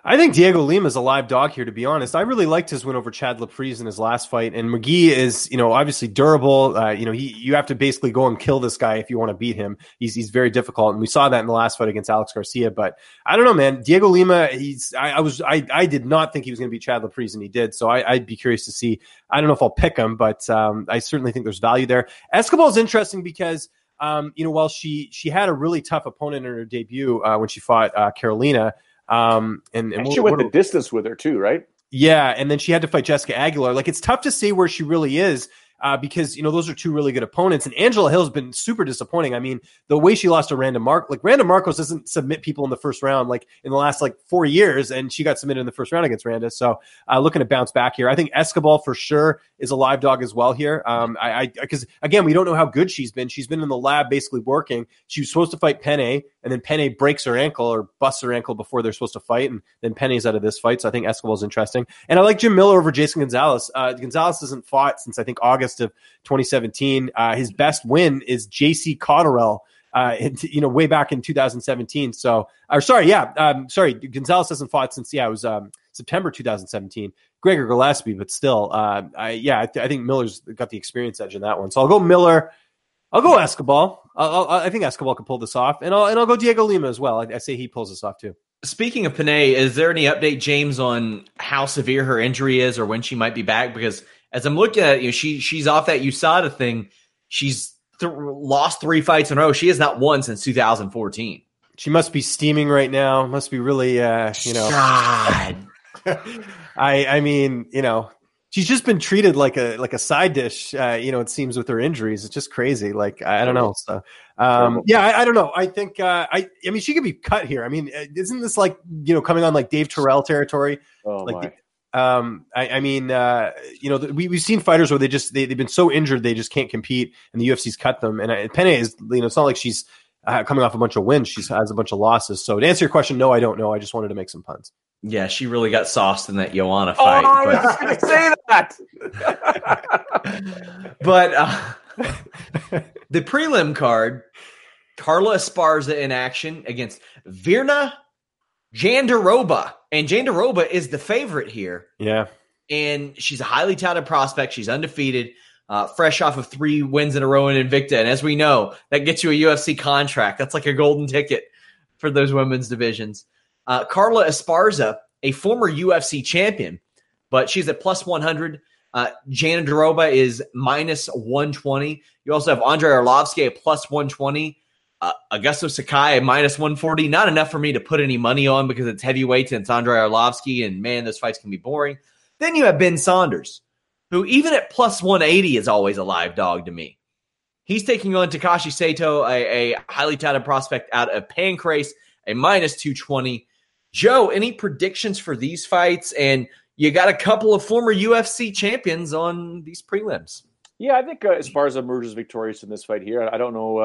I think Diego Lima is a live dog here, to be honest. I really liked his win over Chad Laprise in his last fight. And McGee is, obviously durable. You have to basically go and kill this guy if you want to beat him. He's very difficult. And we saw that in the last fight against Alex Garcia. But I don't know, man. Diego Lima, I did not think he was going to beat Chad Laprise, and he did. So I'd be curious to see. I don't know if I'll pick him, but I certainly think there's value there. Escobar is interesting because, while she had a really tough opponent in her debut when she fought Carolina, and she went the distance with her too, right? Yeah, and then she had to fight Jessica Aguilar. Like, it's tough to say where she really is because those are two really good opponents. And Angela Hill's been super disappointing. I mean, the way she lost to Randa Marcos doesn't submit people in the first round like in the last 4 years, and she got submitted in the first round against Randa. So looking to bounce back here. I think Escobar for sure is a live dog as well here. Because again, we don't know how good she's been. She's been in the lab basically working. She was supposed to fight Penne, and then Penne breaks her ankle or busts her ankle before they're supposed to fight, and then Penne's out of this fight. So I think Escobar's interesting. And I like Jim Miller over Jason Gonzalez. Gonzalez hasn't fought since I think August of 2017. His best win is JC Cotterell, way back in 2017. Gonzalez hasn't fought since it was September 2017. Gregor Gillespie, but still, I think Miller's got the experience edge in that one. So I'll go Miller. I'll go Escobar. I think Escobar could pull this off, and I'll go Diego Lima as well. I say he pulls this off too. Speaking of Panay, is there any update, James, on how severe her injury is or when she might be back? Because as I'm looking at it, she's off that USADA thing. She's lost 3 fights in a row. She has not won since 2014. She must be steaming right now. Must be really, God. I mean. She's just been treated like a side dish, it seems, with her injuries. It's just crazy. Like, I don't know. So, I don't know. I think, I mean, she could be cut here. I mean, isn't this coming on like Dave Terrell territory? Oh, my. We've seen fighters where they've been so injured, they just can't compete, and the UFC's cut them. And Penne is, it's not like she's coming off a bunch of wins. She has a bunch of losses. So to answer your question, no, I don't know. I just wanted to make some puns. Yeah, she really got sauced in that Joanna fight. Oh, I was going to say that. But the prelim card, Carla Esparza in action against Virna Jandiroba. And Jandiroba is the favorite here. Yeah. And she's a highly touted prospect. She's undefeated, fresh off of 3 wins in a row in Invicta. And as we know, that gets you a UFC contract. That's like a golden ticket for those women's divisions. Carla Esparza, a former UFC champion, but she's at +100. Jandiroba is -120. You also have Andrei Arlovsky at +120. Augusto Sakai at -140. Not enough for me to put any money on because it's heavyweight and it's Andrei Arlovsky, and man, those fights can be boring. Then you have Ben Saunders, who even at +180 is always a live dog to me. He's taking on Takashi Sato, a highly touted prospect out of Pancrase, a -220. Joe, any predictions for these fights? And you got a couple of former UFC champions on these prelims. Yeah, I think Esparza emerges victorious in this fight here. I don't know.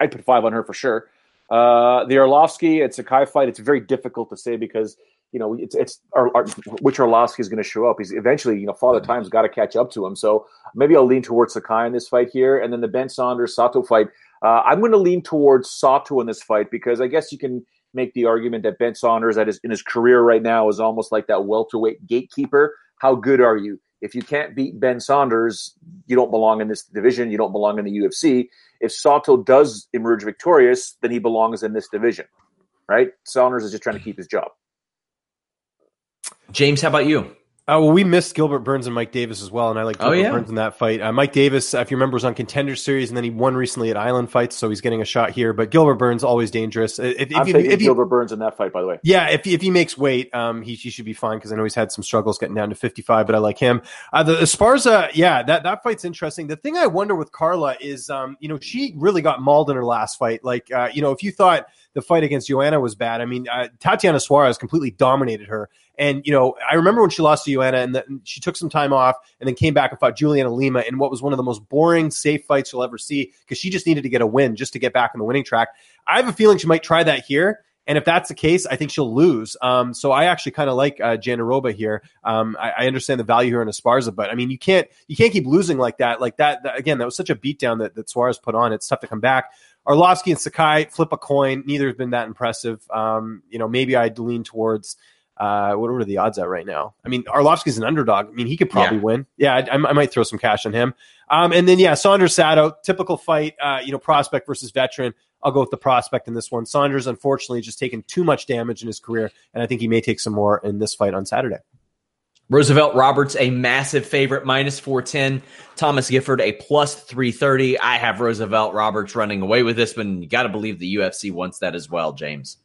I'd put 5 on her for sure. The Arlovsky and Sakai fight, it's very difficult to say because, which Arlovsky is going to show up. He's eventually, Father Time's got to catch up to him. So maybe I'll lean towards Sakai in this fight here. And then the Ben Saunders-Sato fight, I'm going to lean towards Sato in this fight because I guess you can – make the argument that Ben Saunders, in his career right now, is almost like that welterweight gatekeeper. How good are you? If you can't beat Ben Saunders, you don't belong in this division. You don't belong in the UFC. If Sato does emerge victorious, then he belongs in this division, right? Saunders is just trying to keep his job. James, how about you? We missed Gilbert Burns and Mike Davis as well, and I like Gilbert Burns in that fight. Mike Davis, if you remember, was on Contender Series, and then he won recently at Island Fights, so he's getting a shot here. But Gilbert Burns, always dangerous. I'm taking Gilbert Burns in that fight, by the way. Yeah, if he makes weight, he should be fine, because I know he's had some struggles getting down to 55, but I like him. The Esparza, that fight's interesting. The thing I wonder with Carla is, she really got mauled in her last fight. Like, if you thought the fight against Joanna was bad, I mean, Tatiana Suarez completely dominated her. And, I remember when she lost to Joanna and she took some time off and then came back and fought Juliana Lima in what was one of the most boring, safe fights you'll ever see because she just needed to get a win just to get back on the winning track. I have a feeling she might try that here. And if that's the case, I think she'll lose. So I actually kind of like Janaroba here. I understand the value here in Esparza, but I mean, you can't keep losing like that. Again, that was such a beatdown that Suarez put on. It's tough to come back. Arlovski and Sakai flip a coin. Neither has been that impressive. Maybe I'd lean towards. What are the odds at right now? I mean, Arlovski's an underdog. I mean, he could probably win. Yeah, I might throw some cash on him. Saunders Sato, typical fight, prospect versus veteran. I'll go with the prospect in this one. Saunders, unfortunately, just taken too much damage in his career, and I think he may take some more in this fight on Saturday. Roosevelt Roberts, a massive favorite, -410. Thomas Gifford, a +330. I have Roosevelt Roberts running away with this one. You got to believe the UFC wants that as well, James.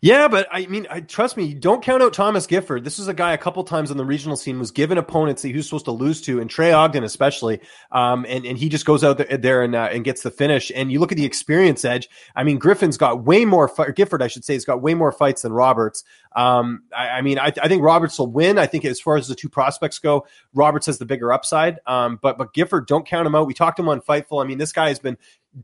Yeah, but I mean, trust me, don't count out Thomas Gifford. This is a guy a couple times on the regional scene was given opponents that he was supposed to lose to, and Trey Ogden especially, and he just goes out there and gets the finish. And you look at the experience edge. I mean, Gifford, I should say, has got way more fights than Roberts. I think Roberts will win. I think as far as the two prospects go, Roberts has the bigger upside. But Gifford, don't count him out. We talked him on Fightful. I mean, this guy has been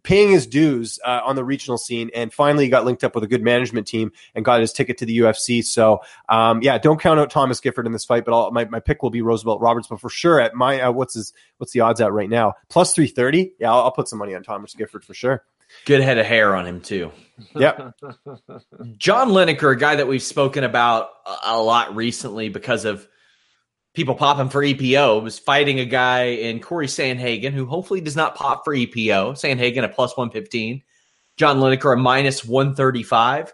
paying his dues on the regional scene, and finally got linked up with a good management team and got his ticket to the UFC. So don't count out Thomas Gifford in this fight, but my pick will be Roosevelt Roberts. But for sure, at my what's the odds at right now? +330. Yeah, I'll put some money on Thomas Gifford for sure. Good head of hair on him too. Yep. John Lineker, a guy that we've spoken about a lot recently because of people popping for EPO, was fighting a guy in Corey Sandhagen, who hopefully does not pop for EPO. Sandhagen, a +115. John Lineker, a -135.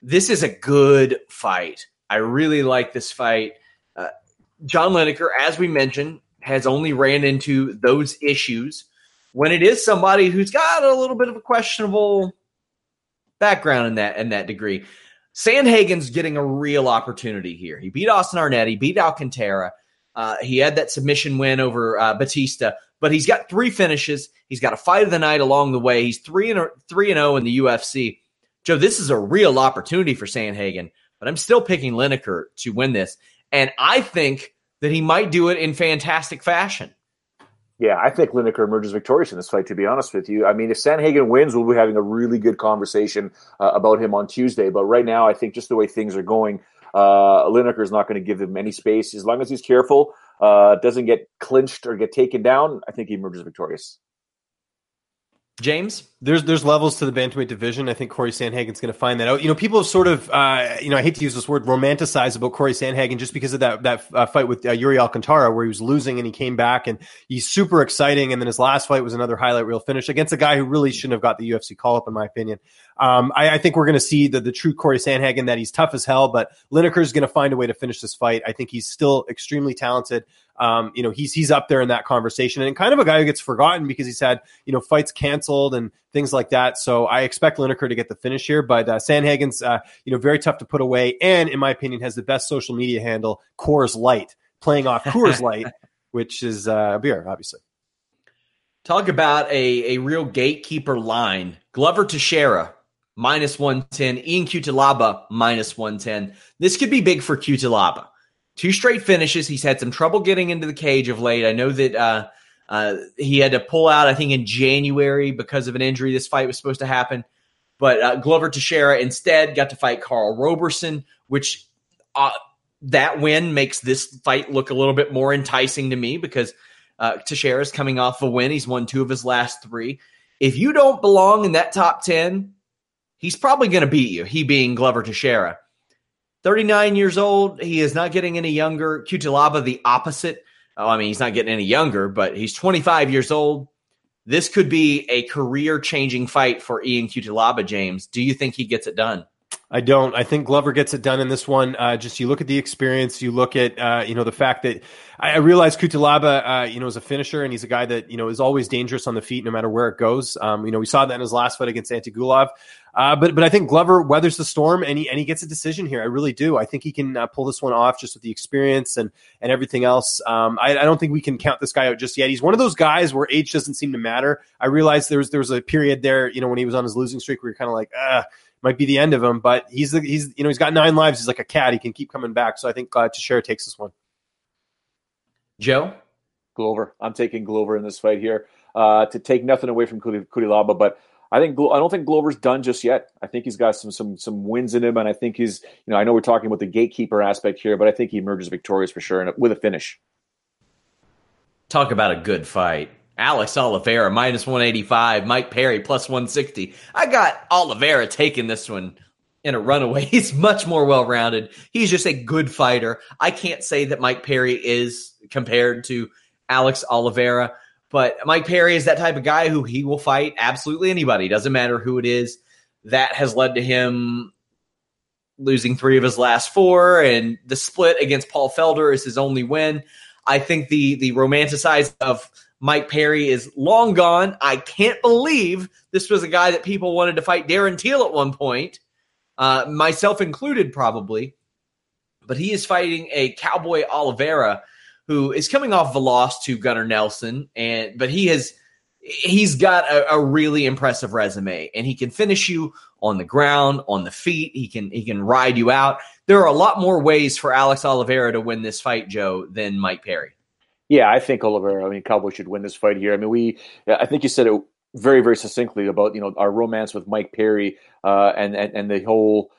This is a good fight. I really like this fight. John Lineker, as we mentioned, has only ran into those issues when it is somebody who's got a little bit of a questionable background in that degree. Sandhagen's getting a real opportunity here. He beat Austin Arnett. He beat Alcantara. He had that submission win over Batista, but he's got three finishes. He's got a fight of the night along the way. He's 3-0 in the UFC. Joe, this is a real opportunity for Sandhagen, but I'm still picking Lineker to win this. And I think that he might do it in fantastic fashion. Yeah, I think Lineker emerges victorious in this fight, to be honest with you. I mean, if Sandhagen wins, we'll be having a really good conversation about him on Tuesday. But right now, I think just the way things are going, Lineker is not going to give him any space. As long as he's careful, doesn't get clinched or get taken down, I think he emerges victorious. James? There's levels to the bantamweight division. I think Corey Sandhagen's going to find that out. You know, people have sort of, I hate to use this word, romanticized about Corey Sandhagen just because of that fight with Yuri Alcantara, where he was losing and he came back and he's super exciting. And then his last fight was another highlight reel finish against a guy who really shouldn't have got the UFC call up, in my opinion. I think we're going to see the true Corey Sandhagen, that he's tough as hell, but Lineker's going to find a way to finish this fight. I think he's still extremely talented. He's up there in that conversation, and kind of a guy who gets forgotten because he's had, fights canceled and things like that. So I expect Lineker to get the finish here, but Sandhagen's, very tough to put away. And in my opinion, has the best social media handle, Coors Light, playing off Coors Light, which is beer, obviously. Talk about a real gatekeeper line. Glover Teixeira, -110. Ian Cutelaba, -110. This could be big for Cutelaba. Two straight finishes. He's had some trouble getting into the cage of late. I know that he had to pull out, I think, in January because of an injury. This fight was supposed to happen. But Glover Teixeira instead got to fight Carl Roberson, which that win makes this fight look a little bit more enticing to me because Teixeira's coming off a win. He's won two of his last three. If you don't belong in that top 10, he's probably going to beat you, he being Glover Teixeira. 39 years old. He is not getting any younger. Cutelaba, the opposite. Oh, I mean, he's not getting any younger, but he's 25 years old. This could be a career-changing fight for Ian Cutelaba, James. Do you think he gets it done? I don't. I think Glover gets it done in this one. Just you look at the experience, you look at, the fact that I realize Cutelaba, is a finisher, and he's a guy that, is always dangerous on the feet no matter where it goes. We saw that in his last fight against Antigulov. But I think Glover weathers the storm and he gets a decision here. I really do. I think he can pull this one off just with the experience and everything else. I don't think we can count this guy out just yet. He's one of those guys where age doesn't seem to matter. I realized there was a period there, when he was on his losing streak where you're kind of like, might be the end of him, but he's got 9 lives. He's like a cat. He can keep coming back. So I think Teixeira takes this one. Joe? Glover. I'm taking Glover in this fight here to take nothing away from Cutelaba, but I don't think Glover's done just yet. I think he's got some wins in him, and I think he's, you know, I know we're talking about the gatekeeper aspect here, but I think he emerges victorious for sure, and with a finish. Talk about a good fight. Alex Oliveira, -185. Mike Perry, +160. I got Oliveira taking this one in a runaway. He's much more well-rounded. He's just a good fighter. I can't say that Mike Perry is compared to Alex Oliveira, but Mike Perry is that type of guy who he will fight absolutely anybody. Doesn't matter who it is. That has led to him losing 3 of his last 4, and the split against Paul Felder is his only win. I think the romanticized of Mike Perry is long gone. I can't believe this was a guy that people wanted to fight Darren Till at one point, myself included probably. But he is fighting a Cowboy Oliveira who is coming off the loss to Gunnar Nelson, but he's got a really impressive resume, and he can finish you on the ground, on the feet. He can ride you out. There are a lot more ways for Alex Oliveira to win this fight, Joe, than Mike Perry. Yeah, I think Oliveira, Cowboy should win this fight here. I think you said it very, very succinctly about, our romance with Mike Perry, and the whole,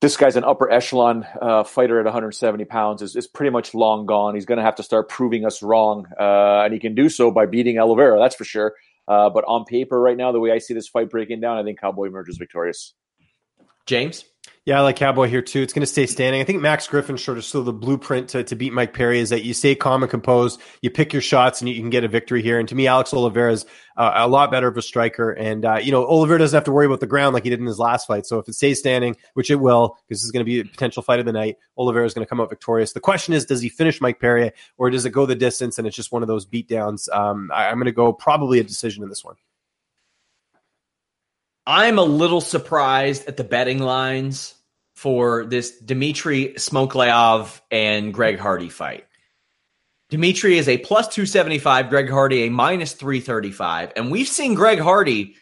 this guy's an upper echelon fighter at 170 pounds is pretty much long gone. He's going to have to start proving us wrong, and he can do so by beating Oliveira, that's for sure. But on paper right now, the way I see this fight breaking down, I think Cowboy emerges victorious. James? Yeah, I like Cowboy here too. It's going to stay standing. I think Max Griffin showed us still the blueprint to beat Mike Perry is that you stay calm and composed, you pick your shots, and you can get a victory here. And to me, Alex Oliveira is a lot better of a striker. And, Oliveira doesn't have to worry about the ground like he did in his last fight. So if it stays standing, which it will, because this is going to be a potential fight of the night, Oliveira is going to come out victorious. The question is, does he finish Mike Perry, or does it go the distance and it's just one of those beatdowns? I'm going to go probably a decision in this one. I'm a little surprised at the betting lines for this Dmitry Smokhlaev and Greg Hardy fight. Dmitry is a +275, Greg Hardy a -335. And we've seen Greg Hardy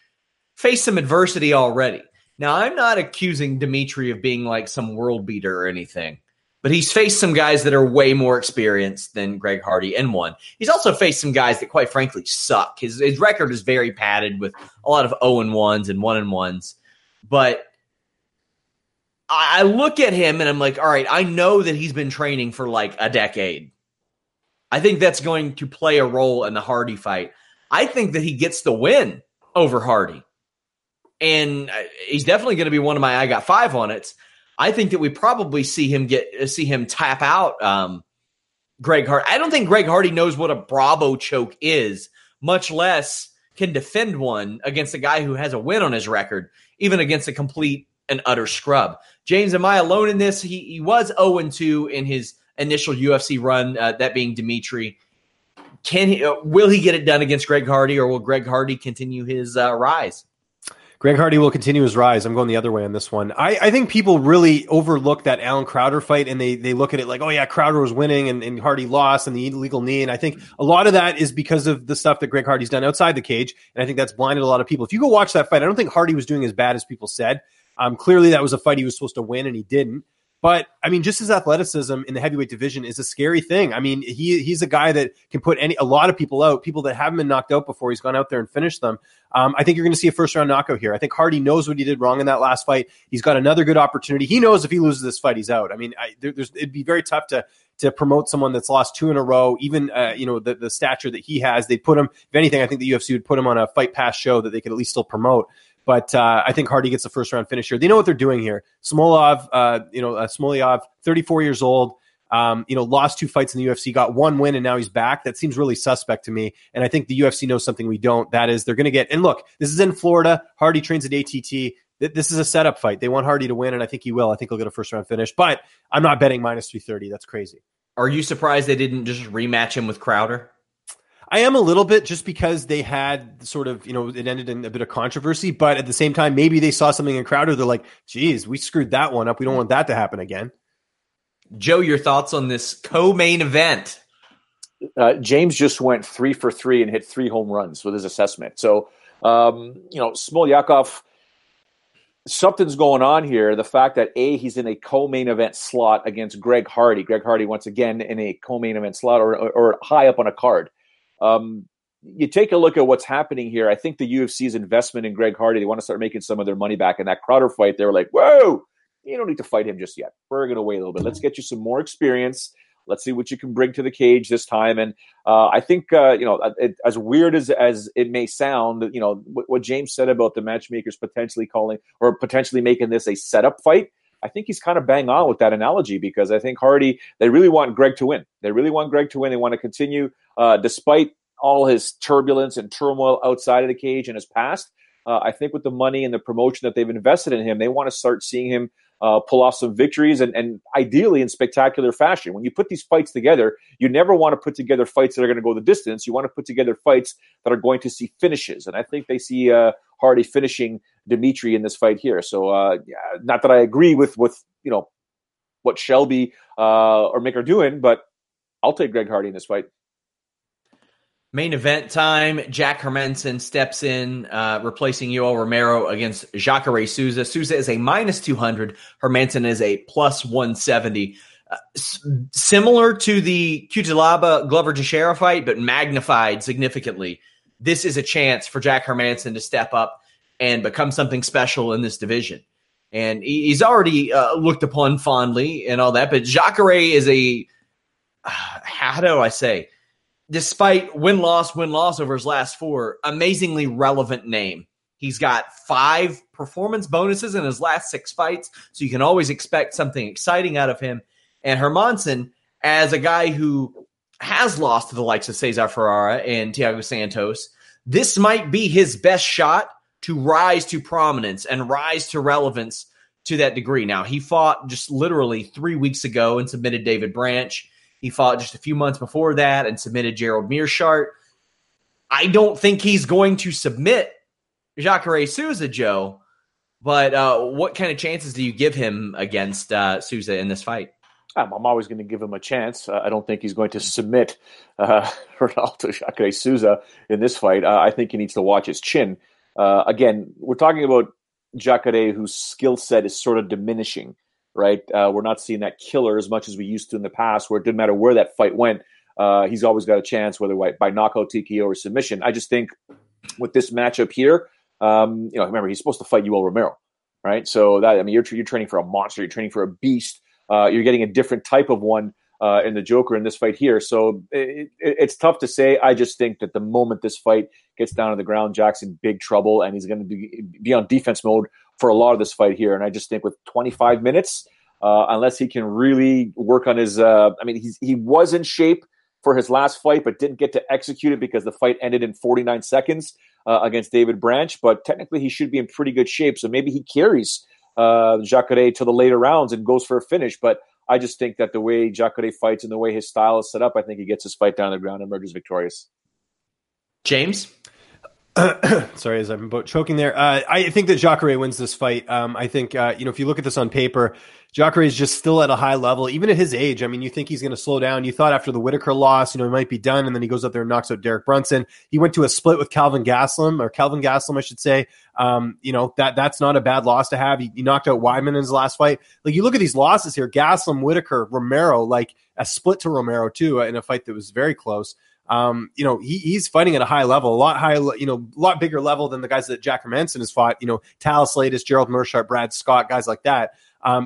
face some adversity already. Now, I'm not accusing Dmitry of being like some world beater or anything, but he's faced some guys that are way more experienced than Greg Hardy and won. He's also faced some guys that, quite frankly, suck. His record is very padded with a lot of 0-1s and 1-1s. But I look at him and I'm like, all right, I know that he's been training for like a decade. I think that's going to play a role in the Hardy fight. I think that he gets the win over Hardy. And he's definitely going to be one of my I got 5 on it. I think that we probably see him tap out Greg Hardy. I don't think Greg Hardy knows what a Bravo choke is, much less can defend one against a guy who has a win on his record, even against a complete and utter scrub. James, am I alone in this? He was 0-2 in his initial UFC run, that being Dmitry. Will he get it done against Greg Hardy, or will Greg Hardy continue his rise? Greg Hardy will continue his rise. I'm going the other way on this one. I think people really overlook that Alan Crowder fight, and they look at it like, oh yeah, Crowder was winning and Hardy lost and the illegal knee. And I think a lot of that is because of the stuff that Greg Hardy's done outside the cage. And I think that's blinded a lot of people. If you go watch that fight, I don't think Hardy was doing as bad as people said. Clearly that was a fight he was supposed to win and he didn't. But, just his athleticism in the heavyweight division is a scary thing. He's a guy that can put a lot of people out, people that haven't been knocked out before. He's gone out there and finished them. I think you're going to see a first-round knockout here. I think Hardy knows what he did wrong in that last fight. He's got another good opportunity. He knows if he loses this fight, he's out. It'd be very tough to promote someone that's lost 2 in a row, even the stature that he has. They'd put him, if anything, I think the UFC would put him on a Fight Pass show that they could at least still promote. But I think Hardy gets the first-round finish here. They know what they're doing here. Smolyaev, 34 years old, lost 2 fights in the UFC, got 1 win, and now he's back. That seems really suspect to me, and I think the UFC knows something we don't. That is, they're going to get – and look, this is in Florida. Hardy trains at ATT. This is a setup fight. They want Hardy to win, and I think he will. I think he'll get a first-round finish. But I'm not betting -330. That's crazy. Are you surprised they didn't just rematch him with Crowder? I am a little bit, just because they had sort of, it ended in a bit of controversy, but at the same time, maybe they saw something in Crowder. They're like, geez, we screwed that one up. We don't want that to happen again. Joe, your thoughts on this co-main event? James just went 3 for 3 and hit 3 home runs with his assessment. So, Smolyakov, something's going on here. The fact that, A, he's in a co-main event slot against Greg Hardy. Greg Hardy, once again, in a co-main event slot or high up on a card. you take a look at what's happening here. I think the UFC's investment in Greg Hardy, they want to start making some of their money back. In that Crowder fight, they were like, whoa, you don't need to fight him just yet. We're going to wait a little bit. Let's get you some more experience. Let's see what you can bring to the cage this time. And I think, you know, it, as weird as it may sound, you know, what James said about the matchmakers potentially calling or potentially making this a setup fight, I think he's kind of bang on with that analogy, because I think Hardy, they really want Greg to win. They really want Greg to win. They want to continue, despite all his turbulence and turmoil outside of the cage and his past. I think with the money and the promotion that they've invested in him, they want to start seeing him pull off some victories, and ideally in spectacular fashion. When you put these fights together, you never want to put together fights that are going to go the distance. You want to put together fights that are going to see finishes. And I think they see Hardy finishing Dimitri in this fight here. So not that I agree with you know what Shelby or Mick are doing, but I'll take Greg Hardy in this fight. Main event time. Jack Hermanson steps in, replacing Yoel Romero against Jacare Souza. Souza is a minus 200. Hermanson is a plus 170. Similar to the Cutelaba Glover Teixeira fight, but magnified significantly. This is a chance for Jack Hermanson to step up and become something special in this division. And he's already looked upon fondly and all that, but Jacare is a, how do I say, despite win-loss over his last four, amazingly relevant name. He's got 5 performance bonuses in his last 6 fights, so you can always expect something exciting out of him. And Hermanson, as a guy who has lost to the likes of Cesar Ferrara and Thiago Santos, this might be his best shot to rise to prominence and rise to relevance to that degree. Now, he fought just literally 3 weeks ago and submitted David Branch. He fought just a few months before that and submitted Gerald Meerschaert. I don't think he's going to submit Jacare Souza, Joe, but what kind of chances do you give him against Souza in this fight? I'm always going to give him a chance. I don't think he's going to submit Ronaldo Jacare Souza in this fight. I think he needs to watch his chin. Again, we're talking about Jacare, whose skill set is sort of diminishing. Right, we're not seeing that killer as much as we used to in the past, where it didn't matter where that fight went. He's always got a chance, whether by knockout, TKO, or submission. I just think with this matchup here, you know, remember he's supposed to fight Yoel Romero, right? So that, I mean, you're training for a monster, you're training for a beast, you're getting a different type of one in the Joker in this fight here. So it's tough to say. I just think that the moment this fight gets down to the ground, Jack's in big trouble, and he's going to be on defense mode for a lot of this fight here. And I just think with 25 minutes, unless he can really work on his – I mean, he was in shape for his last fight but didn't get to execute it because the fight ended in 49 seconds against David Branch. But technically he should be in pretty good shape, so maybe he carries Jacare to the later rounds and goes for a finish. But I just think that the way Jacare fights and the way his style is set up, I think he gets his fight down to the ground and emerges victorious. James? Sorry, as I'm choking there. I think that Jacare wins this fight. I think, you know, if you look at this on paper, Jacare is just still at a high level, even at his age. I mean, you think he's going to slow down. You thought after the Whitaker loss, you know, he might be done, and then he goes out there and knocks out Derek Brunson. He went to a split with Calvin Gastelum, I should say. You know, that's not a bad loss to have. He knocked out Weidman in his last fight. Like, you look at these losses here, Gastelum, Whitaker, Romero, like a split to Romero too, in a fight that was very close. You know, he's fighting at a high level, a lot bigger level than the guys that Jack Hermanson has fought, you know, Talis Slatis, Gerald Meerschaert, Brad Scott, guys like that.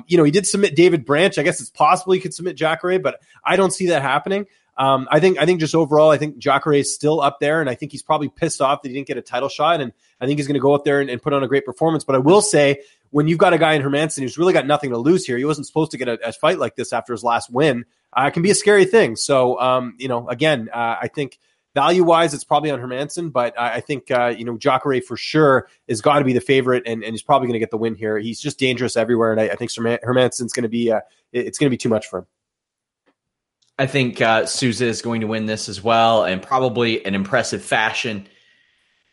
You know, he did submit David Branch. I guess it's possible he could submit Jacare, but I don't see that happening. I think just overall, I think Jacare is still up there, and I think he's probably pissed off that he didn't get a title shot. And I think he's going to go up there and put on a great performance. But I will say, when you've got a guy in Hermanson who's really got nothing to lose here, he wasn't supposed to get a fight like this after his last win. It can be a scary thing. So, you know, again, I think value-wise, it's probably on Hermanson, but I think, you know, Jacare for sure has got to be the favorite, and he's probably going to get the win here. He's just dangerous everywhere, and I think Hermanson's going to be it's going to be too much for him. I think Souza is going to win this as well, and probably in impressive fashion.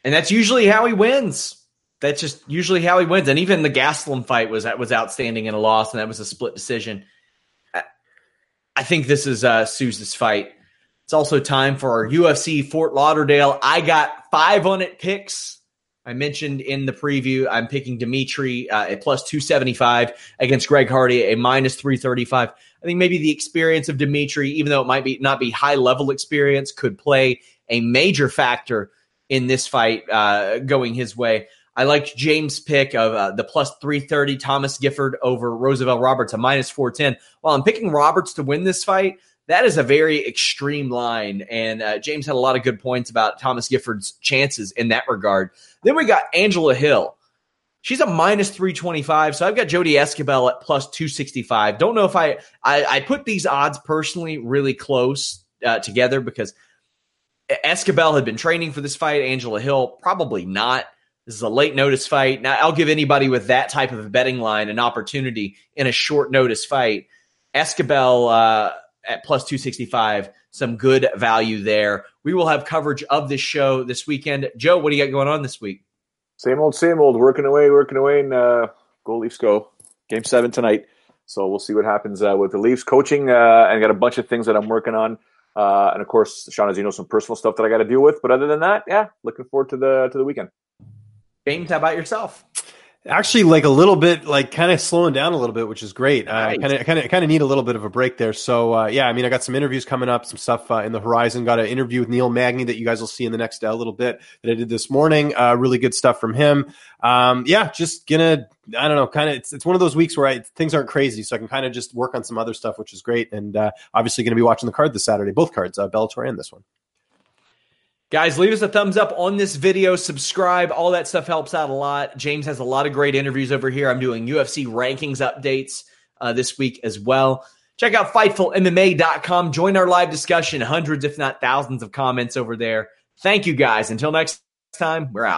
And that's usually how he wins. That's just usually how he wins. And even the Gastelum fight was outstanding in a loss, and that was a split decision. I think this is Souza's fight. It's also time for our UFC Fort Lauderdale. I got 5 on it picks. I mentioned in the preview, I'm picking Dimitri at plus 275 against Greg Hardy, a minus 335. I think maybe the experience of Dimitri, even though it might not be high-level experience, could play a major factor in this fight going his way. I liked James' pick of the plus 330 Thomas Gifford over Roosevelt Roberts, a minus 410. While I'm picking Roberts to win this fight, that is a very extreme line, and James had a lot of good points about Thomas Gifford's chances in that regard. Then we got Angela Hill. She's a minus 325, so I've got Jody Esquivel at plus 265. Don't know if I put these odds personally really close together because Esquivel had been training for this fight. Angela Hill, probably not. This is a late notice fight. Now, I'll give anybody with that type of a betting line an opportunity in a short notice fight. Esquivel at plus 265, some good value there. We will have coverage of this show this weekend. Joe, what do you got going on this week? Same old, working away, and go Leafs go. Game 7 tonight, so we'll see what happens with the Leafs coaching, and got a bunch of things that I'm working on, and of course, Sean, as you know, some personal stuff that I got to deal with, but other than that, yeah, looking forward to the weekend. James, how about yourself? Actually, like a little bit, like kind of slowing down a little bit, which is great. I kind of need a little bit of a break there. So yeah, I mean, I got some interviews coming up, some stuff in the horizon. Got an interview with Neil Magny that you guys will see in the next little bit that I did this morning. Really good stuff from him. Yeah, just gonna, I don't know, kind of. It's one of those weeks where things aren't crazy, so I can kind of just work on some other stuff, which is great. And obviously, going to be watching the card this Saturday, both cards, Bellator and this one. Guys, leave us a thumbs up on this video, subscribe, all that stuff helps out a lot. James has a lot of great interviews over here. I'm doing UFC rankings updates this week as well. Check out FightfulMMA.com. Join our live discussion, hundreds if not thousands of comments over there. Thank you guys. Until next time, we're out.